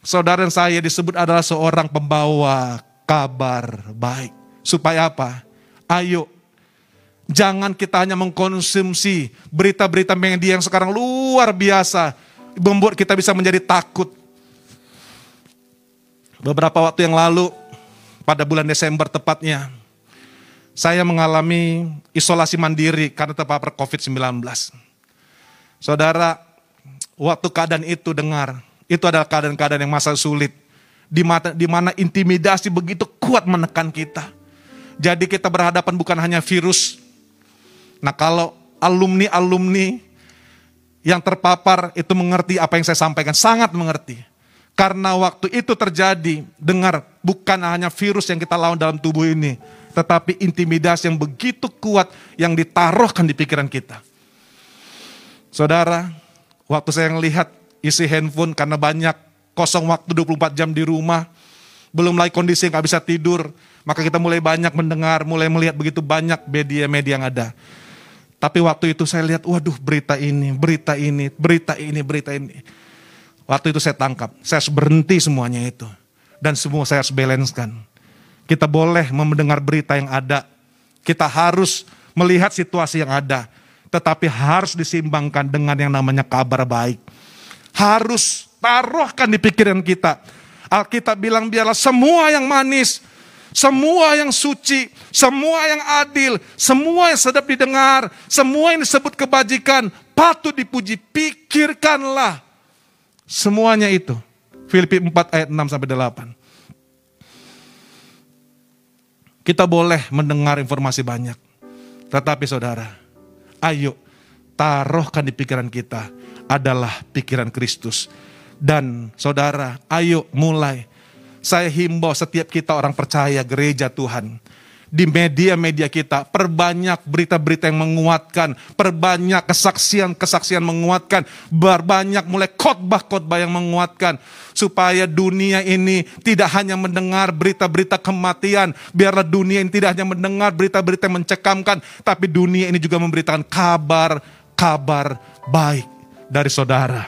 Saudara yang saya disebut adalah seorang pembawa kabar baik. Supaya apa? Ayo. Jangan kita hanya mengkonsumsi berita-berita media yang sekarang luar biasa, membuat kita bisa menjadi takut. Beberapa waktu yang lalu, pada bulan Desember tepatnya, saya mengalami isolasi mandiri karena terpapar COVID-19. Saudara, waktu keadaan itu dengar, itu adalah keadaan-keadaan yang masa sulit, di mana intimidasi begitu kuat menekan kita. Jadi kita berhadapan bukan hanya virus. Nah, kalau alumni-alumni yang terpapar itu mengerti apa yang saya sampaikan, sangat mengerti. Karena waktu itu terjadi, dengar, bukan hanya virus yang kita lawan dalam tubuh ini, tetapi intimidasi yang begitu kuat yang ditaruhkan di pikiran kita. Saudara, waktu saya melihat isi handphone karena banyak kosong waktu 24 jam di rumah, belum lagi kondisi yang gak bisa tidur, maka kita mulai banyak mendengar, mulai melihat begitu banyak media-media yang ada. Tapi waktu itu saya lihat, waduh, berita ini. Waktu itu saya tangkap, saya harus berhenti semuanya itu. Dan semua saya harus balance-kan. Kita boleh mendengar berita yang ada, kita harus melihat situasi yang ada, tetapi harus disimbangkan dengan yang namanya kabar baik. Harus taruhkan di pikiran kita. Alkitab bilang biarlah semua yang manis, semua yang suci, semua yang adil, semua yang sedap didengar, semua yang disebut kebajikan, patut dipuji, pikirkanlah semuanya itu. Filipi 4 ayat 6-8. Kita boleh mendengar informasi banyak, tetapi saudara, ayo taruhkan di pikiran kita adalah pikiran Kristus. Dan saudara, ayo mulai. Saya himbau setiap kita orang percaya gereja Tuhan, di media-media kita perbanyak berita-berita yang menguatkan, perbanyak kesaksian-kesaksian menguatkan, perbanyak mulai khotbah-khotbah yang menguatkan, supaya dunia ini tidak hanya mendengar berita-berita kematian, biarlah dunia ini tidak hanya mendengar berita-berita yang mencekamkan, tapi dunia ini juga memberitakan kabar-kabar baik dari saudara.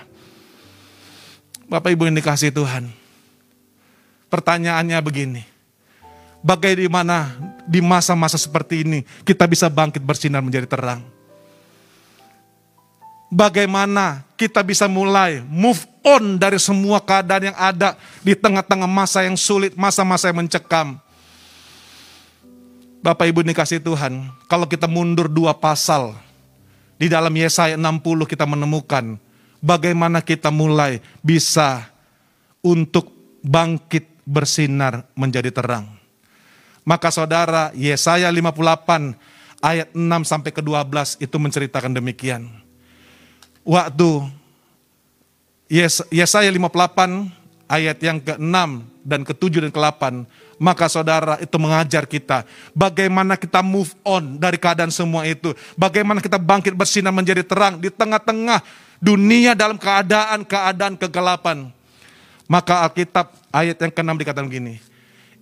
Bapak Ibu yang dikasihi Tuhan, pertanyaannya begini, bagaimana di masa-masa seperti ini kita bisa bangkit bersinar menjadi terang? Bagaimana kita bisa mulai move on dari semua keadaan yang ada di tengah-tengah masa yang sulit, masa-masa yang mencekam? Bapak Ibu yang dikasihi Tuhan, kalau kita mundur 2 pasal, di dalam Yesaya 60 kita menemukan bagaimana kita mulai bisa untuk bangkit bersinar menjadi terang. Maka saudara, Yesaya 58 ayat 6-12 itu menceritakan demikian. Waktu Yesaya 58 ayat yang ke-6 dan ke-7 dan ke-8, maka saudara itu mengajar kita bagaimana kita move on dari keadaan semua itu, bagaimana kita bangkit bersinar menjadi terang di tengah-tengah dunia dalam keadaan kegelapan. Maka Alkitab ayat yang ke-6 dikatakan begini,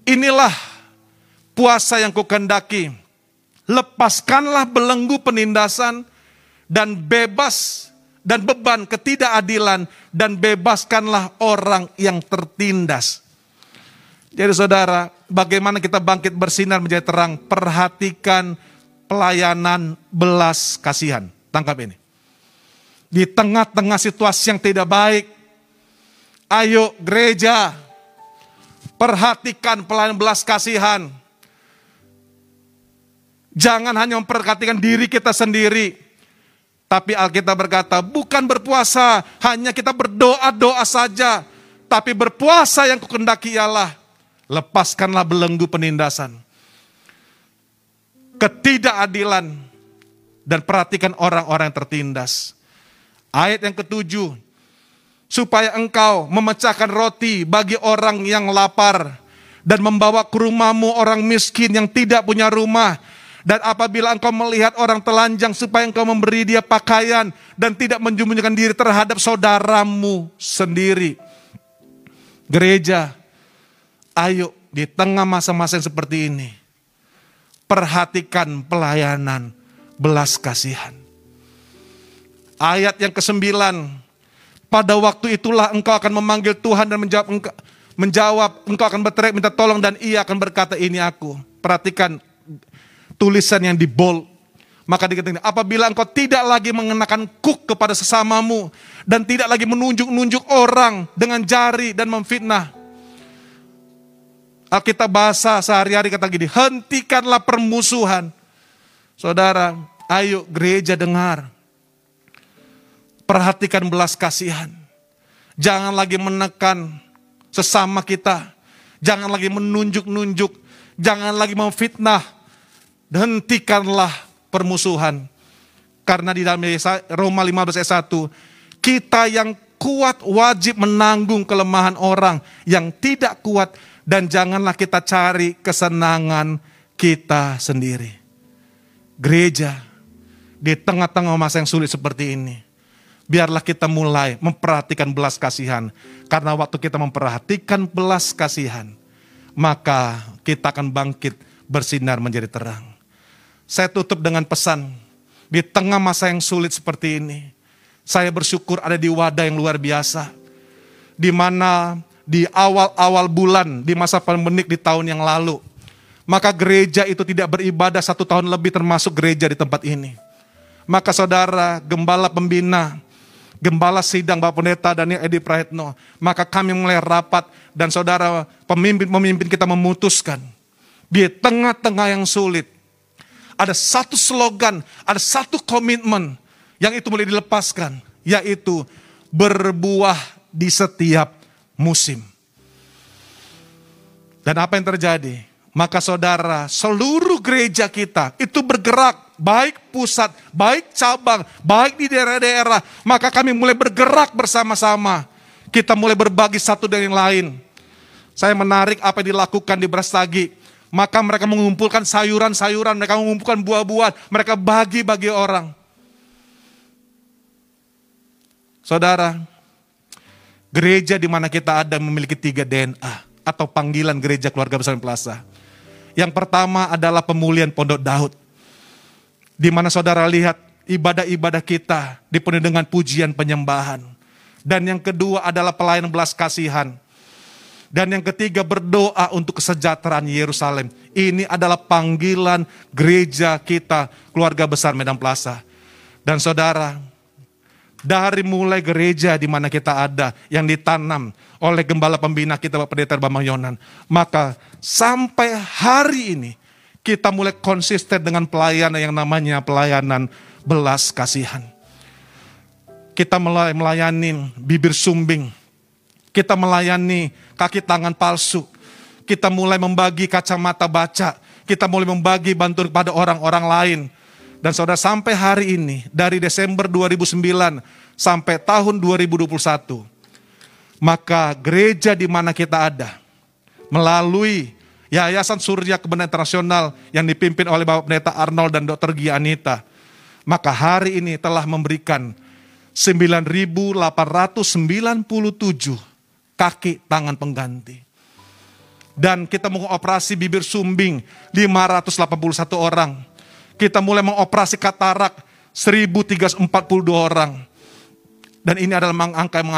inilah puasa yang kukendaki, lepaskanlah belenggu penindasan dan bebas dan beban ketidakadilan, dan bebaskanlah orang yang tertindas. Jadi saudara, bagaimana kita bangkit bersinar menjadi terang? Perhatikan pelayanan belas kasihan. Tangkap ini. Di tengah-tengah situasi yang tidak baik, ayo gereja, perhatikan pelayanan belas kasihan. Jangan hanya memperhatikan diri kita sendiri. Tapi Alkitab berkata, bukan berpuasa, hanya kita berdoa-doa saja. Tapi berpuasa yang kukendaki ialah, lepaskanlah belenggu penindasan, ketidakadilan, dan perhatikan orang-orang yang tertindas. Ayat yang ketujuh, supaya engkau memecahkan roti bagi orang yang lapar, dan membawa ke rumahmu orang miskin yang tidak punya rumah. Dan apabila engkau melihat orang telanjang, supaya engkau memberi dia pakaian, dan tidak menjumpunyakan diri terhadap saudaramu sendiri. Gereja, ayo di tengah masa-masa yang seperti ini, perhatikan pelayanan belas kasihan. Ayat yang ke-9, pada waktu itulah engkau akan memanggil Tuhan dan menjawab engkau akan berteriak minta tolong dan ia akan berkata, ini aku. Perhatikan tulisan yang di bold. Maka dikatakan, apabila engkau tidak lagi mengenakan kuk kepada sesamamu dan tidak lagi menunjuk-nunjuk orang dengan jari dan memfitnah. Alkitab bahasa sehari-hari kata gini, hentikanlah permusuhan. Saudara, ayo gereja dengar. Perhatikan belas kasihan. Jangan lagi menekan sesama kita. Jangan lagi menunjuk-nunjuk. Jangan lagi memfitnah. Hentikanlah permusuhan. Karena di dalam Roma 15:1, kita yang kuat wajib menanggung kelemahan orang yang tidak kuat, dan janganlah kita cari kesenangan kita sendiri. Gereja, di tengah-tengah masa yang sulit seperti ini, biarlah kita mulai memperhatikan belas kasihan. Karena waktu kita memperhatikan belas kasihan, maka kita akan bangkit bersinar menjadi terang. Saya tutup dengan pesan, di tengah masa yang sulit seperti ini, saya bersyukur ada di wadah yang luar biasa, di mana di awal-awal bulan, di masa pandemik di tahun yang lalu, maka gereja itu tidak beribadah 1 tahun lebih termasuk gereja di tempat ini. Maka saudara, gembala pembina, gembala sidang Bapak Pendeta Daniel Edi Prayitno, maka kami mulai rapat dan saudara pemimpin-pemimpin kita memutuskan, di tengah-tengah yang sulit, ada satu slogan, ada satu komitmen yang itu boleh dilepaskan, yaitu berbuah di setiap musim. Dan apa yang terjadi? Maka saudara, seluruh gereja kita itu bergerak, baik pusat, baik cabang, baik di daerah-daerah. Maka kami mulai bergerak bersama-sama. Kita mulai berbagi satu dengan yang lain. Saya menarik apa yang dilakukan di Brastagi. Maka mereka mengumpulkan sayuran-sayuran, mereka mengumpulkan buah-buahan, mereka bagi-bagi orang. Saudara, gereja di mana kita ada memiliki 3 DNA atau panggilan gereja keluarga besar Plaza. Yang pertama adalah pemulihan Pondok Daud. Di mana saudara lihat ibadah-ibadah kita dipenuhi dengan pujian penyembahan. Dan yang kedua adalah pelayanan belas kasihan. Dan yang ketiga, berdoa untuk kesejahteraan Yerusalem. Ini adalah panggilan gereja kita, keluarga besar Medan Plaza. Dan saudara, dari mulai gereja di mana kita ada, yang ditanam oleh gembala pembina kita, Bapak Pendeta Bambang Yonan, maka sampai hari ini, kita mulai konsisten dengan pelayanan yang namanya pelayanan belas kasihan. Kita mulai melayani bibir sumbing, kita melayani kaki tangan palsu. Kita mulai membagi kacamata baca. Kita mulai membagi bantuan kepada orang-orang lain. Dan saudara, sampai hari ini, dari Desember 2009 sampai tahun 2021, maka gereja di mana kita ada, melalui Yayasan Surya Kebenaran Internasional yang dipimpin oleh Bapak Pendeta Arnold dan Dr. Gia Anita, maka hari ini telah memberikan 9.897 kaki tangan pengganti. Dan kita mengoperasi bibir sumbing 581 orang. Kita mulai mengoperasi katarak 1.342 orang. Dan ini adalah angka yang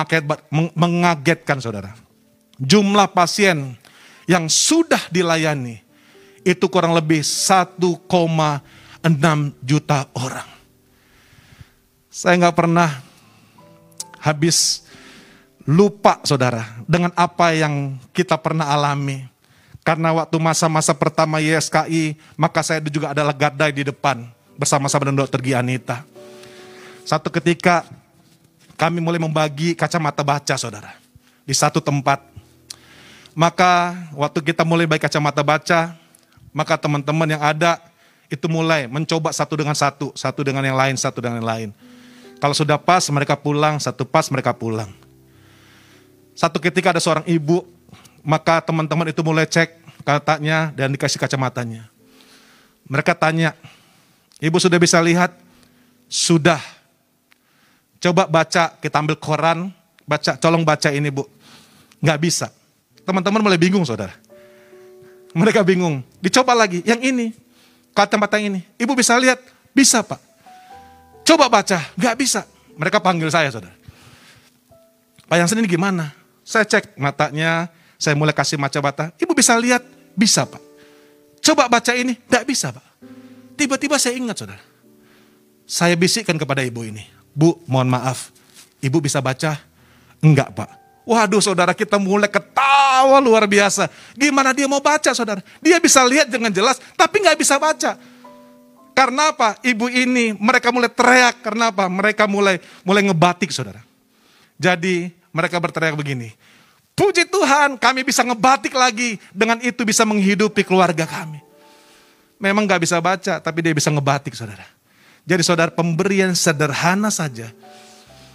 mengagetkan saudara. Jumlah pasien yang sudah dilayani itu kurang lebih 1,6 juta orang. Saya nggak pernah lupa saudara dengan apa yang kita pernah alami. Karena waktu masa-masa pertama YSKI, maka saya juga adalah gadai di depan bersama-sama dengan Dr. Gia Anita. Satu ketika kami mulai membagi kacamata baca, saudara, di satu tempat. Maka waktu kita mulai bagi kacamata baca, maka teman-teman yang ada itu mulai mencoba satu dengan satu dengan yang lain, satu dengan yang lain. Kalau sudah pas mereka pulang, satu pas mereka pulang. Satu ketika ada seorang ibu, maka teman-teman itu mulai cek katanya dan dikasih kacamatanya. Mereka tanya, ibu sudah bisa lihat? Sudah. Coba baca, kita ambil koran, baca, colong baca ini bu. Nggak bisa. Teman-teman mulai bingung saudara. Mereka bingung, dicoba lagi, yang ini. Kacamata yang ini, ibu bisa lihat? Bisa pak. Coba baca, nggak bisa. Mereka panggil saya saudara. Pak Yansen ini gimana? Saya cek matanya, saya mulai kasih kacamata. Ibu bisa lihat? Bisa pak. Coba baca ini, nggak bisa pak. Tiba-tiba saya ingat saudara. Saya bisikkan kepada ibu ini. Bu, mohon maaf. Ibu bisa baca? Enggak pak. Waduh saudara, kita mulai ketawa luar biasa. Gimana dia mau baca saudara? Dia bisa lihat dengan jelas, tapi nggak bisa baca. Karena apa? Ibu ini, mereka mulai teriak. Karena apa? Mereka mulai ngebatik saudara. Jadi mereka berteriak begini. Puji Tuhan, kami bisa ngebatik lagi. Dengan itu bisa menghidupi keluarga kami. Memang gak bisa baca, tapi dia bisa ngebatik, saudara. Jadi saudara, pemberian sederhana saja,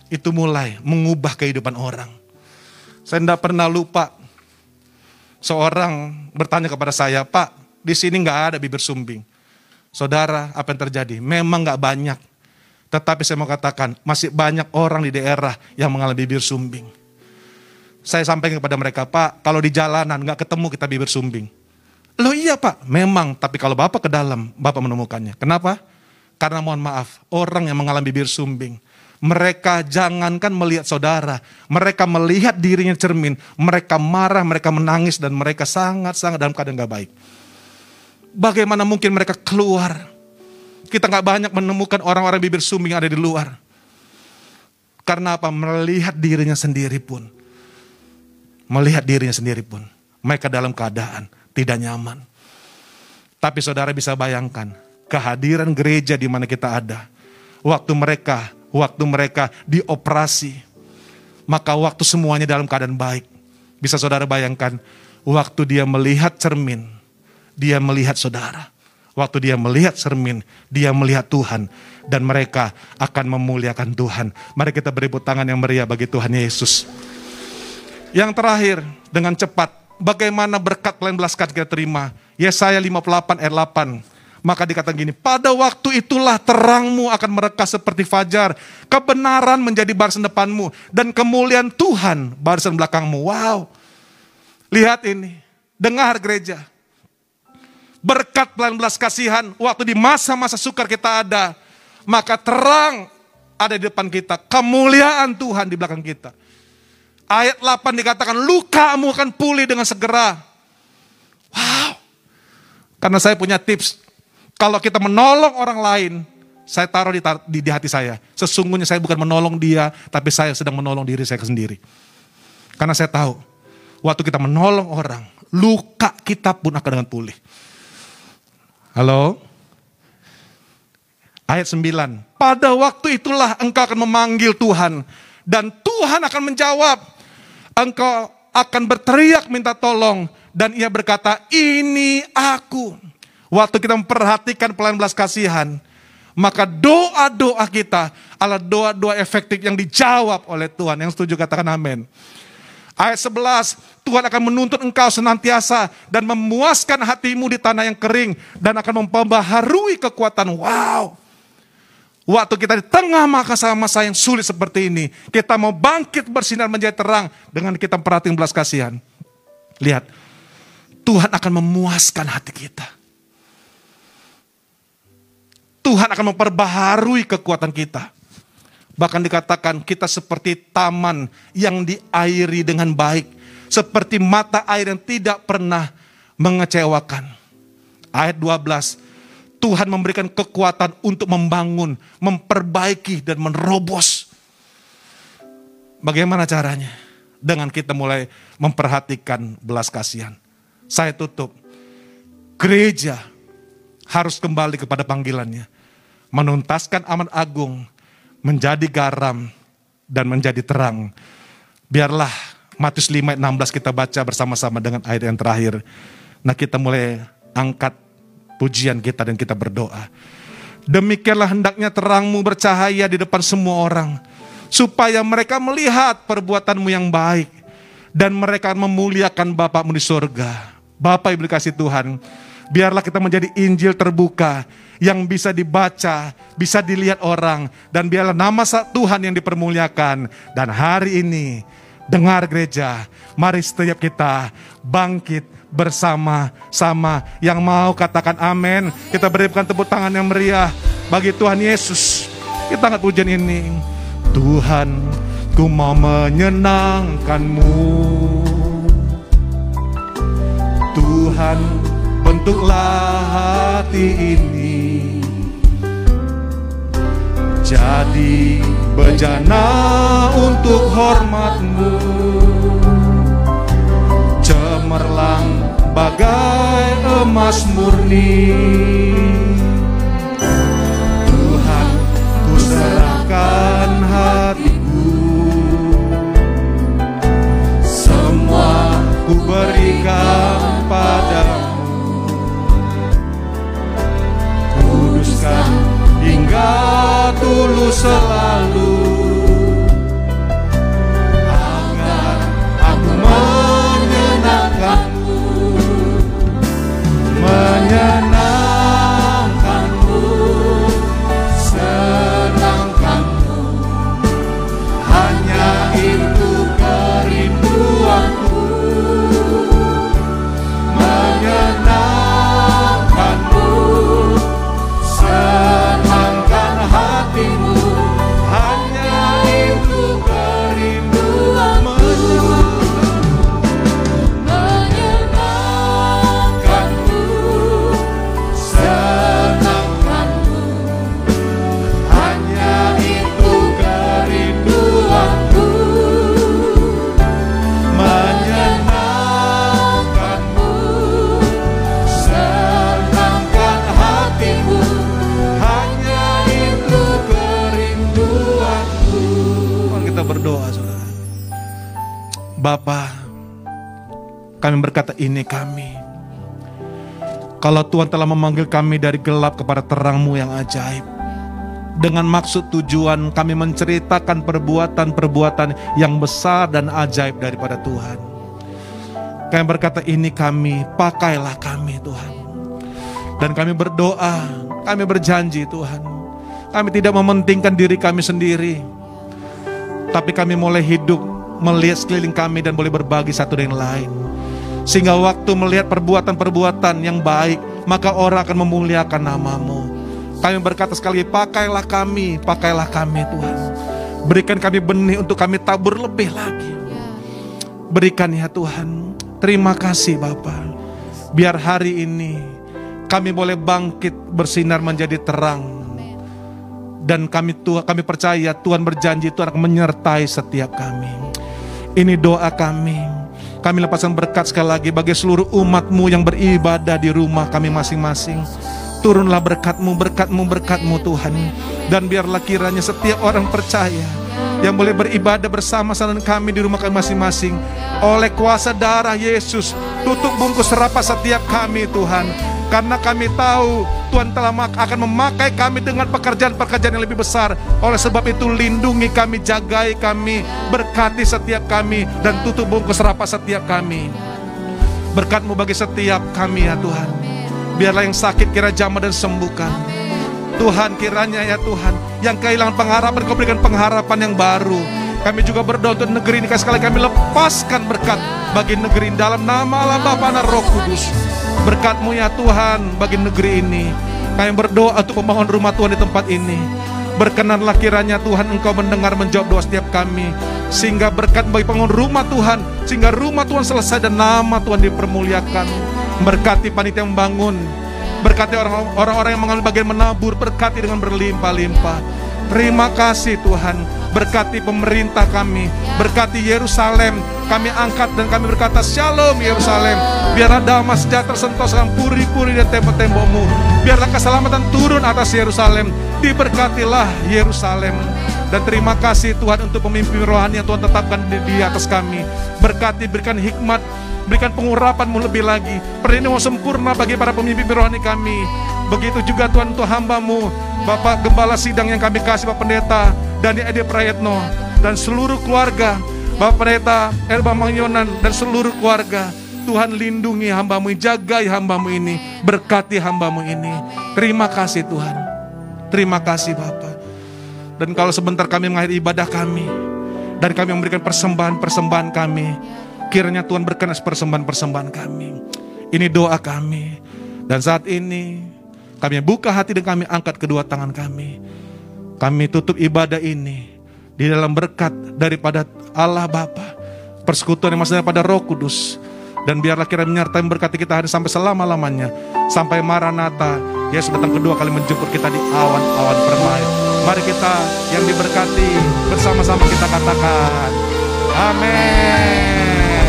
itu mulai mengubah kehidupan orang. Saya tidak pernah lupa, seorang bertanya kepada saya, Pak, di sini gak ada bibir sumbing. Saudara, apa yang terjadi? Memang gak banyak. Tetapi saya mau katakan, masih banyak orang di daerah yang mengalami bibir sumbing. Saya sampaikan kepada mereka, Pak, kalau di jalanan gak ketemu kita bibir sumbing. Loh iya pak, memang, tapi kalau bapak ke dalam, bapak menemukannya. Kenapa? Karena mohon maaf, orang yang mengalami bibir sumbing, mereka jangankan melihat saudara, mereka melihat dirinya cermin, mereka marah, mereka menangis, dan mereka sangat-sangat dalam keadaan gak baik. Bagaimana mungkin mereka keluar? Kita gak banyak menemukan orang-orang bibir sumbing yang ada di luar. Karena apa? Melihat dirinya sendiri pun. Melihat dirinya sendiri pun. Mereka dalam keadaan tidak nyaman. Tapi saudara bisa bayangkan, kehadiran gereja di mana kita ada. Waktu mereka dioperasi, maka waktu semuanya dalam keadaan baik. Bisa saudara bayangkan, waktu dia melihat cermin, dia melihat saudara. Waktu dia melihat cermin, dia melihat Tuhan. Dan mereka akan memuliakan Tuhan. Mari kita beri tepuk tangan yang meriah bagi Tuhan Yesus. Yang terakhir, dengan cepat, bagaimana berkat pelayanan belas kasihan kita terima. Yesaya 58 ayat 8. Maka dikatakan gini, pada waktu itulah terangmu akan merekah seperti fajar. Kebenaran menjadi barisan depanmu. Dan kemuliaan Tuhan barisan belakangmu. Wow. Lihat ini. Dengar gereja. Berkat pelayanan belas kasihan. Waktu di masa-masa sukar kita ada. Maka terang ada di depan kita. Kemuliaan Tuhan di belakang kita. Ayat 8 dikatakan, lukamu akan pulih dengan segera. Wow. Karena saya punya tips. Kalau kita menolong orang lain, saya taruh di hati saya. Sesungguhnya saya bukan menolong dia, tapi saya sedang menolong diri saya sendiri. Karena saya tahu, waktu kita menolong orang, luka kita pun akan dengan pulih. Halo? Ayat 9. Pada waktu itulah engkau akan memanggil Tuhan. Dan Tuhan akan menjawab. Engkau akan berteriak minta tolong. Dan ia berkata, ini aku. Waktu kita memperhatikan pelayanan belas kasihan, maka doa-doa kita adalah doa-doa efektif yang dijawab oleh Tuhan. Yang setuju katakan amin. Ayat 11, Tuhan akan menuntut engkau senantiasa dan memuaskan hatimu di tanah yang kering. Dan akan memperbaharui kekuatan. Wow. Waktu kita di tengah masa-masa yang sulit seperti ini, kita mau bangkit bersinar menjadi terang dengan kita memperhatikan belas kasihan. Lihat, Tuhan akan memuaskan hati kita. Tuhan akan memperbaharui kekuatan kita. Bahkan dikatakan kita seperti taman yang diairi dengan baik. Seperti mata air yang tidak pernah mengecewakan. Ayat 12, Tuhan memberikan kekuatan untuk membangun, memperbaiki, dan menerobos. Bagaimana caranya? Dengan kita mulai memperhatikan belas kasihan. Saya tutup. Gereja harus kembali kepada panggilannya. Menuntaskan amanat agung, menjadi garam dan menjadi terang. Biarlah Matius 5 ayat 16 kita baca bersama-sama dengan ayat yang terakhir. Nah, kita mulai angkat pujian kita dan kita berdoa. Demikianlah hendaknya terangmu bercahaya di depan semua orang, supaya mereka melihat perbuatanmu yang baik dan mereka memuliakan Bapamu di surga. Bapak Ibu dikasih Tuhan, biarlah kita menjadi Injil terbuka yang bisa dibaca, bisa dilihat orang, dan biarlah nama Tuhan yang dipermuliakan. Dan hari ini, dengar gereja, mari setiap kita bangkit bersama-sama. Yang mau katakan amin, kita berikan tepuk tangan yang meriah bagi Tuhan Yesus. Kita angkat pujian ini. Tuhan, ku mau menyenangkan-Mu. Tuhan, bentuklah hati ini jadi bejana untuk hormat-Mu, cemerlang bagai emas murni. Tuhan, ku serahkan hatiku, semua ku berikan padamu. Kuduskan hingga tulus selalu, agar aku menyenangkan-Mu, menyenangkan-Mu, senangkan-Mu. Hanya itu kerinduanku, menyenangkan-Mu, senangkan hatimu. Hanya itu kerinduanku, menyenangkan-Mu, senangkan-Mu. Hanya itu kerinduanku, menyenangkan-Mu, senangkan hatimu. Hanya itu kerinduanku. Mari kita berdoa, saudara. Bapa, kami berkata ini kami. Kalau Tuhan telah memanggil kami dari gelap kepada terang-Mu yang ajaib, dengan maksud tujuan kami menceritakan perbuatan-perbuatan yang besar dan ajaib daripada Tuhan. Kami berkata ini kami, pakailah kami Tuhan. Dan kami berdoa, kami berjanji Tuhan, kami tidak mementingkan diri kami sendiri, tapi kami mulai hidup melihat sekeliling kami dan boleh berbagi satu dengan lain. Sehingga waktu melihat perbuatan-perbuatan yang baik, maka orang akan memuliakan nama-Mu. Kami berkata sekali, pakailah kami Tuhan. Berikan kami benih untuk kami tabur lebih lagi. Berikan ya Tuhan. Terima kasih Bapa. Biar hari ini kami boleh bangkit bersinar menjadi terang. Dan kami percaya Tuhan berjanji Tuhan akan menyertai setiap kami. Ini doa kami. Kami lepaskan berkat sekali lagi bagi seluruh umat-Mu yang beribadah di rumah kami masing-masing. Turunlah berkat-Mu, berkat-Mu, berkat-Mu Tuhan. Dan biarlah kiranya setiap orang percaya yang boleh beribadah bersama-sama kami di rumah kami masing-masing, oleh kuasa darah Yesus, tutup bungkus rapat setiap kami Tuhan. Karena kami tahu Tuhan telah akan memakai kami dengan pekerjaan-pekerjaan yang lebih besar. Oleh sebab itu lindungi kami, jagai kami, berkati setiap kami, dan tutup bungkus rapat setiap kami. Berkat-Mu bagi setiap kami ya Tuhan. Biarlah yang sakit kira jamah dan sembuhkan. Tuhan kiranya ya Tuhan, yang kehilangan pengharapan Kau berikan pengharapan yang baru. Kami juga berdoa untuk negeri ini. Sekali kami lepaskan berkat bagi negeri ini dalam nama Allah Bapa dan Roh Kudus. Berkat-Mu ya Tuhan bagi negeri ini. Kami berdoa untuk pembangunan rumah Tuhan di tempat ini. Berkenanlah kiranya Tuhan Engkau mendengar menjawab doa setiap kami, sehingga berkat bagi pembangunan rumah Tuhan, sehingga rumah Tuhan selesai dan nama Tuhan dipermuliakan. Berkati panitia membangun, berkati orang-orang yang mengambil bagian menabur, berkati dengan berlimpah-limpah. Terima kasih Tuhan. Berkati pemerintah kami, Berkati Yerusalem, kami angkat dan kami berkata Shalom Yerusalem. Biarlah damai sejahtera sentosa puri-puri dan tembok-tembokmu. Biarlah keselamatan turun atas Yerusalem. Diberkatilah Yerusalem. Dan terima kasih Tuhan untuk pemimpin rohani yang Tuhan tetapkan di atas kami. Berkati, berikan hikmat, berikan pengurapan-Mu lebih lagi. Perlindungan sempurna bagi para pemimpin rohani kami. Begitu juga Tuhan untuk hamba-Mu, Bapak Gembala Sidang yang kami kasih, Bapak Pendeta Daniel Edi Prayitno, dan seluruh keluarga, Bapak Pendeta Erbam Yonan dan seluruh keluarga. Tuhan lindungi hamba-Mu, jagai hamba-Mu ini, berkati hamba-Mu ini. Terima kasih Tuhan. Terima kasih Bapak. Dan kalau sebentar kami mengakhiri ibadah kami dan kami memberikan persembahan-persembahan kami, kiranya Tuhan berkenan persembahan-persembahan kami. Ini doa kami. Dan saat ini kami buka hati dan kami angkat kedua tangan kami. Kami tutup ibadah ini di dalam berkat daripada Allah Bapa, persekutuan yang maksudnya pada Roh Kudus. Dan biarlah kiranya menyertai memberkati kita hari sampai selama-lamanya, sampai Maranatha, Yesus datang kedua kali menjemput kita di awan-awan permai. Mari kita yang diberkati bersama-sama kita katakan amin.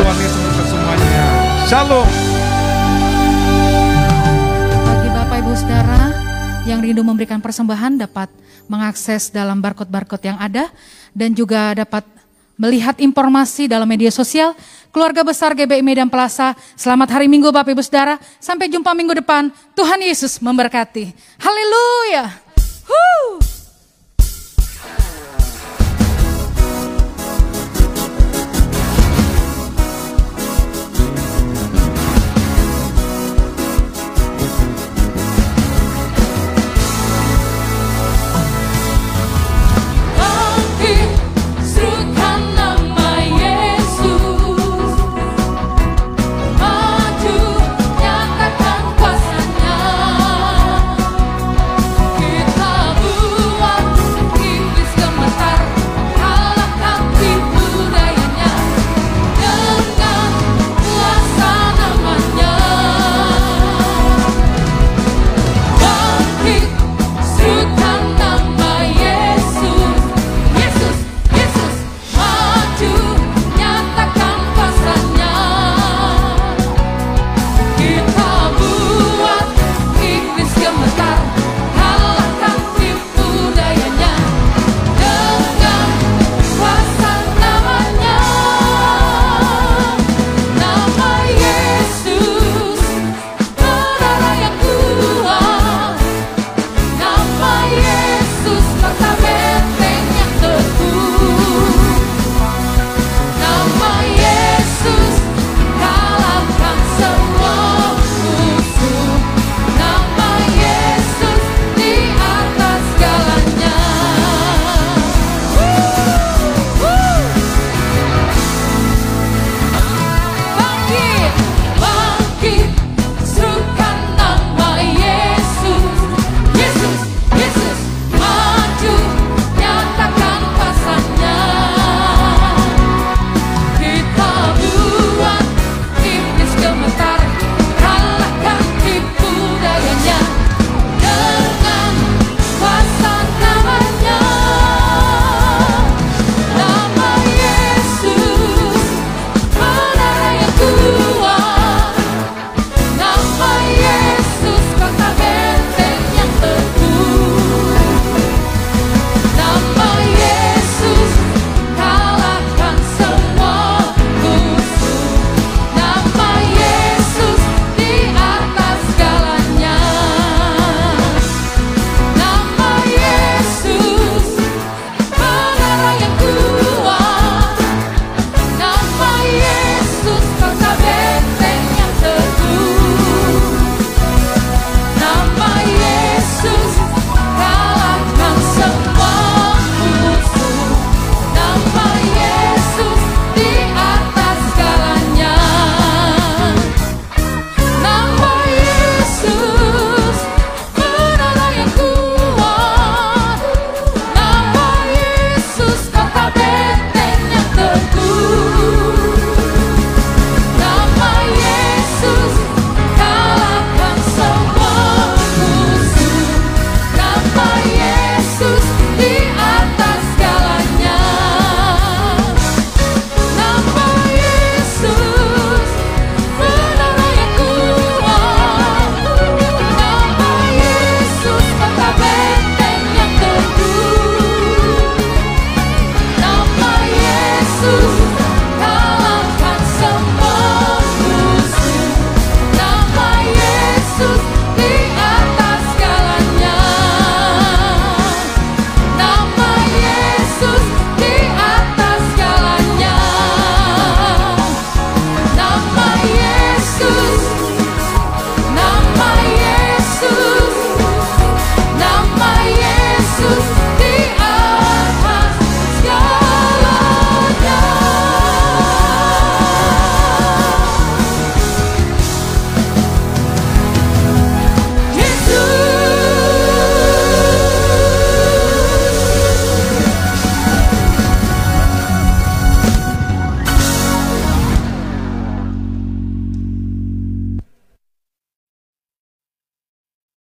Tuhan Yesus untuk semuanya. Shalom. Bagi Bapak Ibu Saudara yang rindu memberikan persembahan dapat mengakses dalam barcode-barcode yang ada, dan juga dapat melihat informasi dalam media sosial Keluarga Besar GBI Medan Plaza. Selamat hari Minggu Bapak Ibu Saudara. Sampai jumpa minggu depan. Tuhan Yesus memberkati. Haleluya.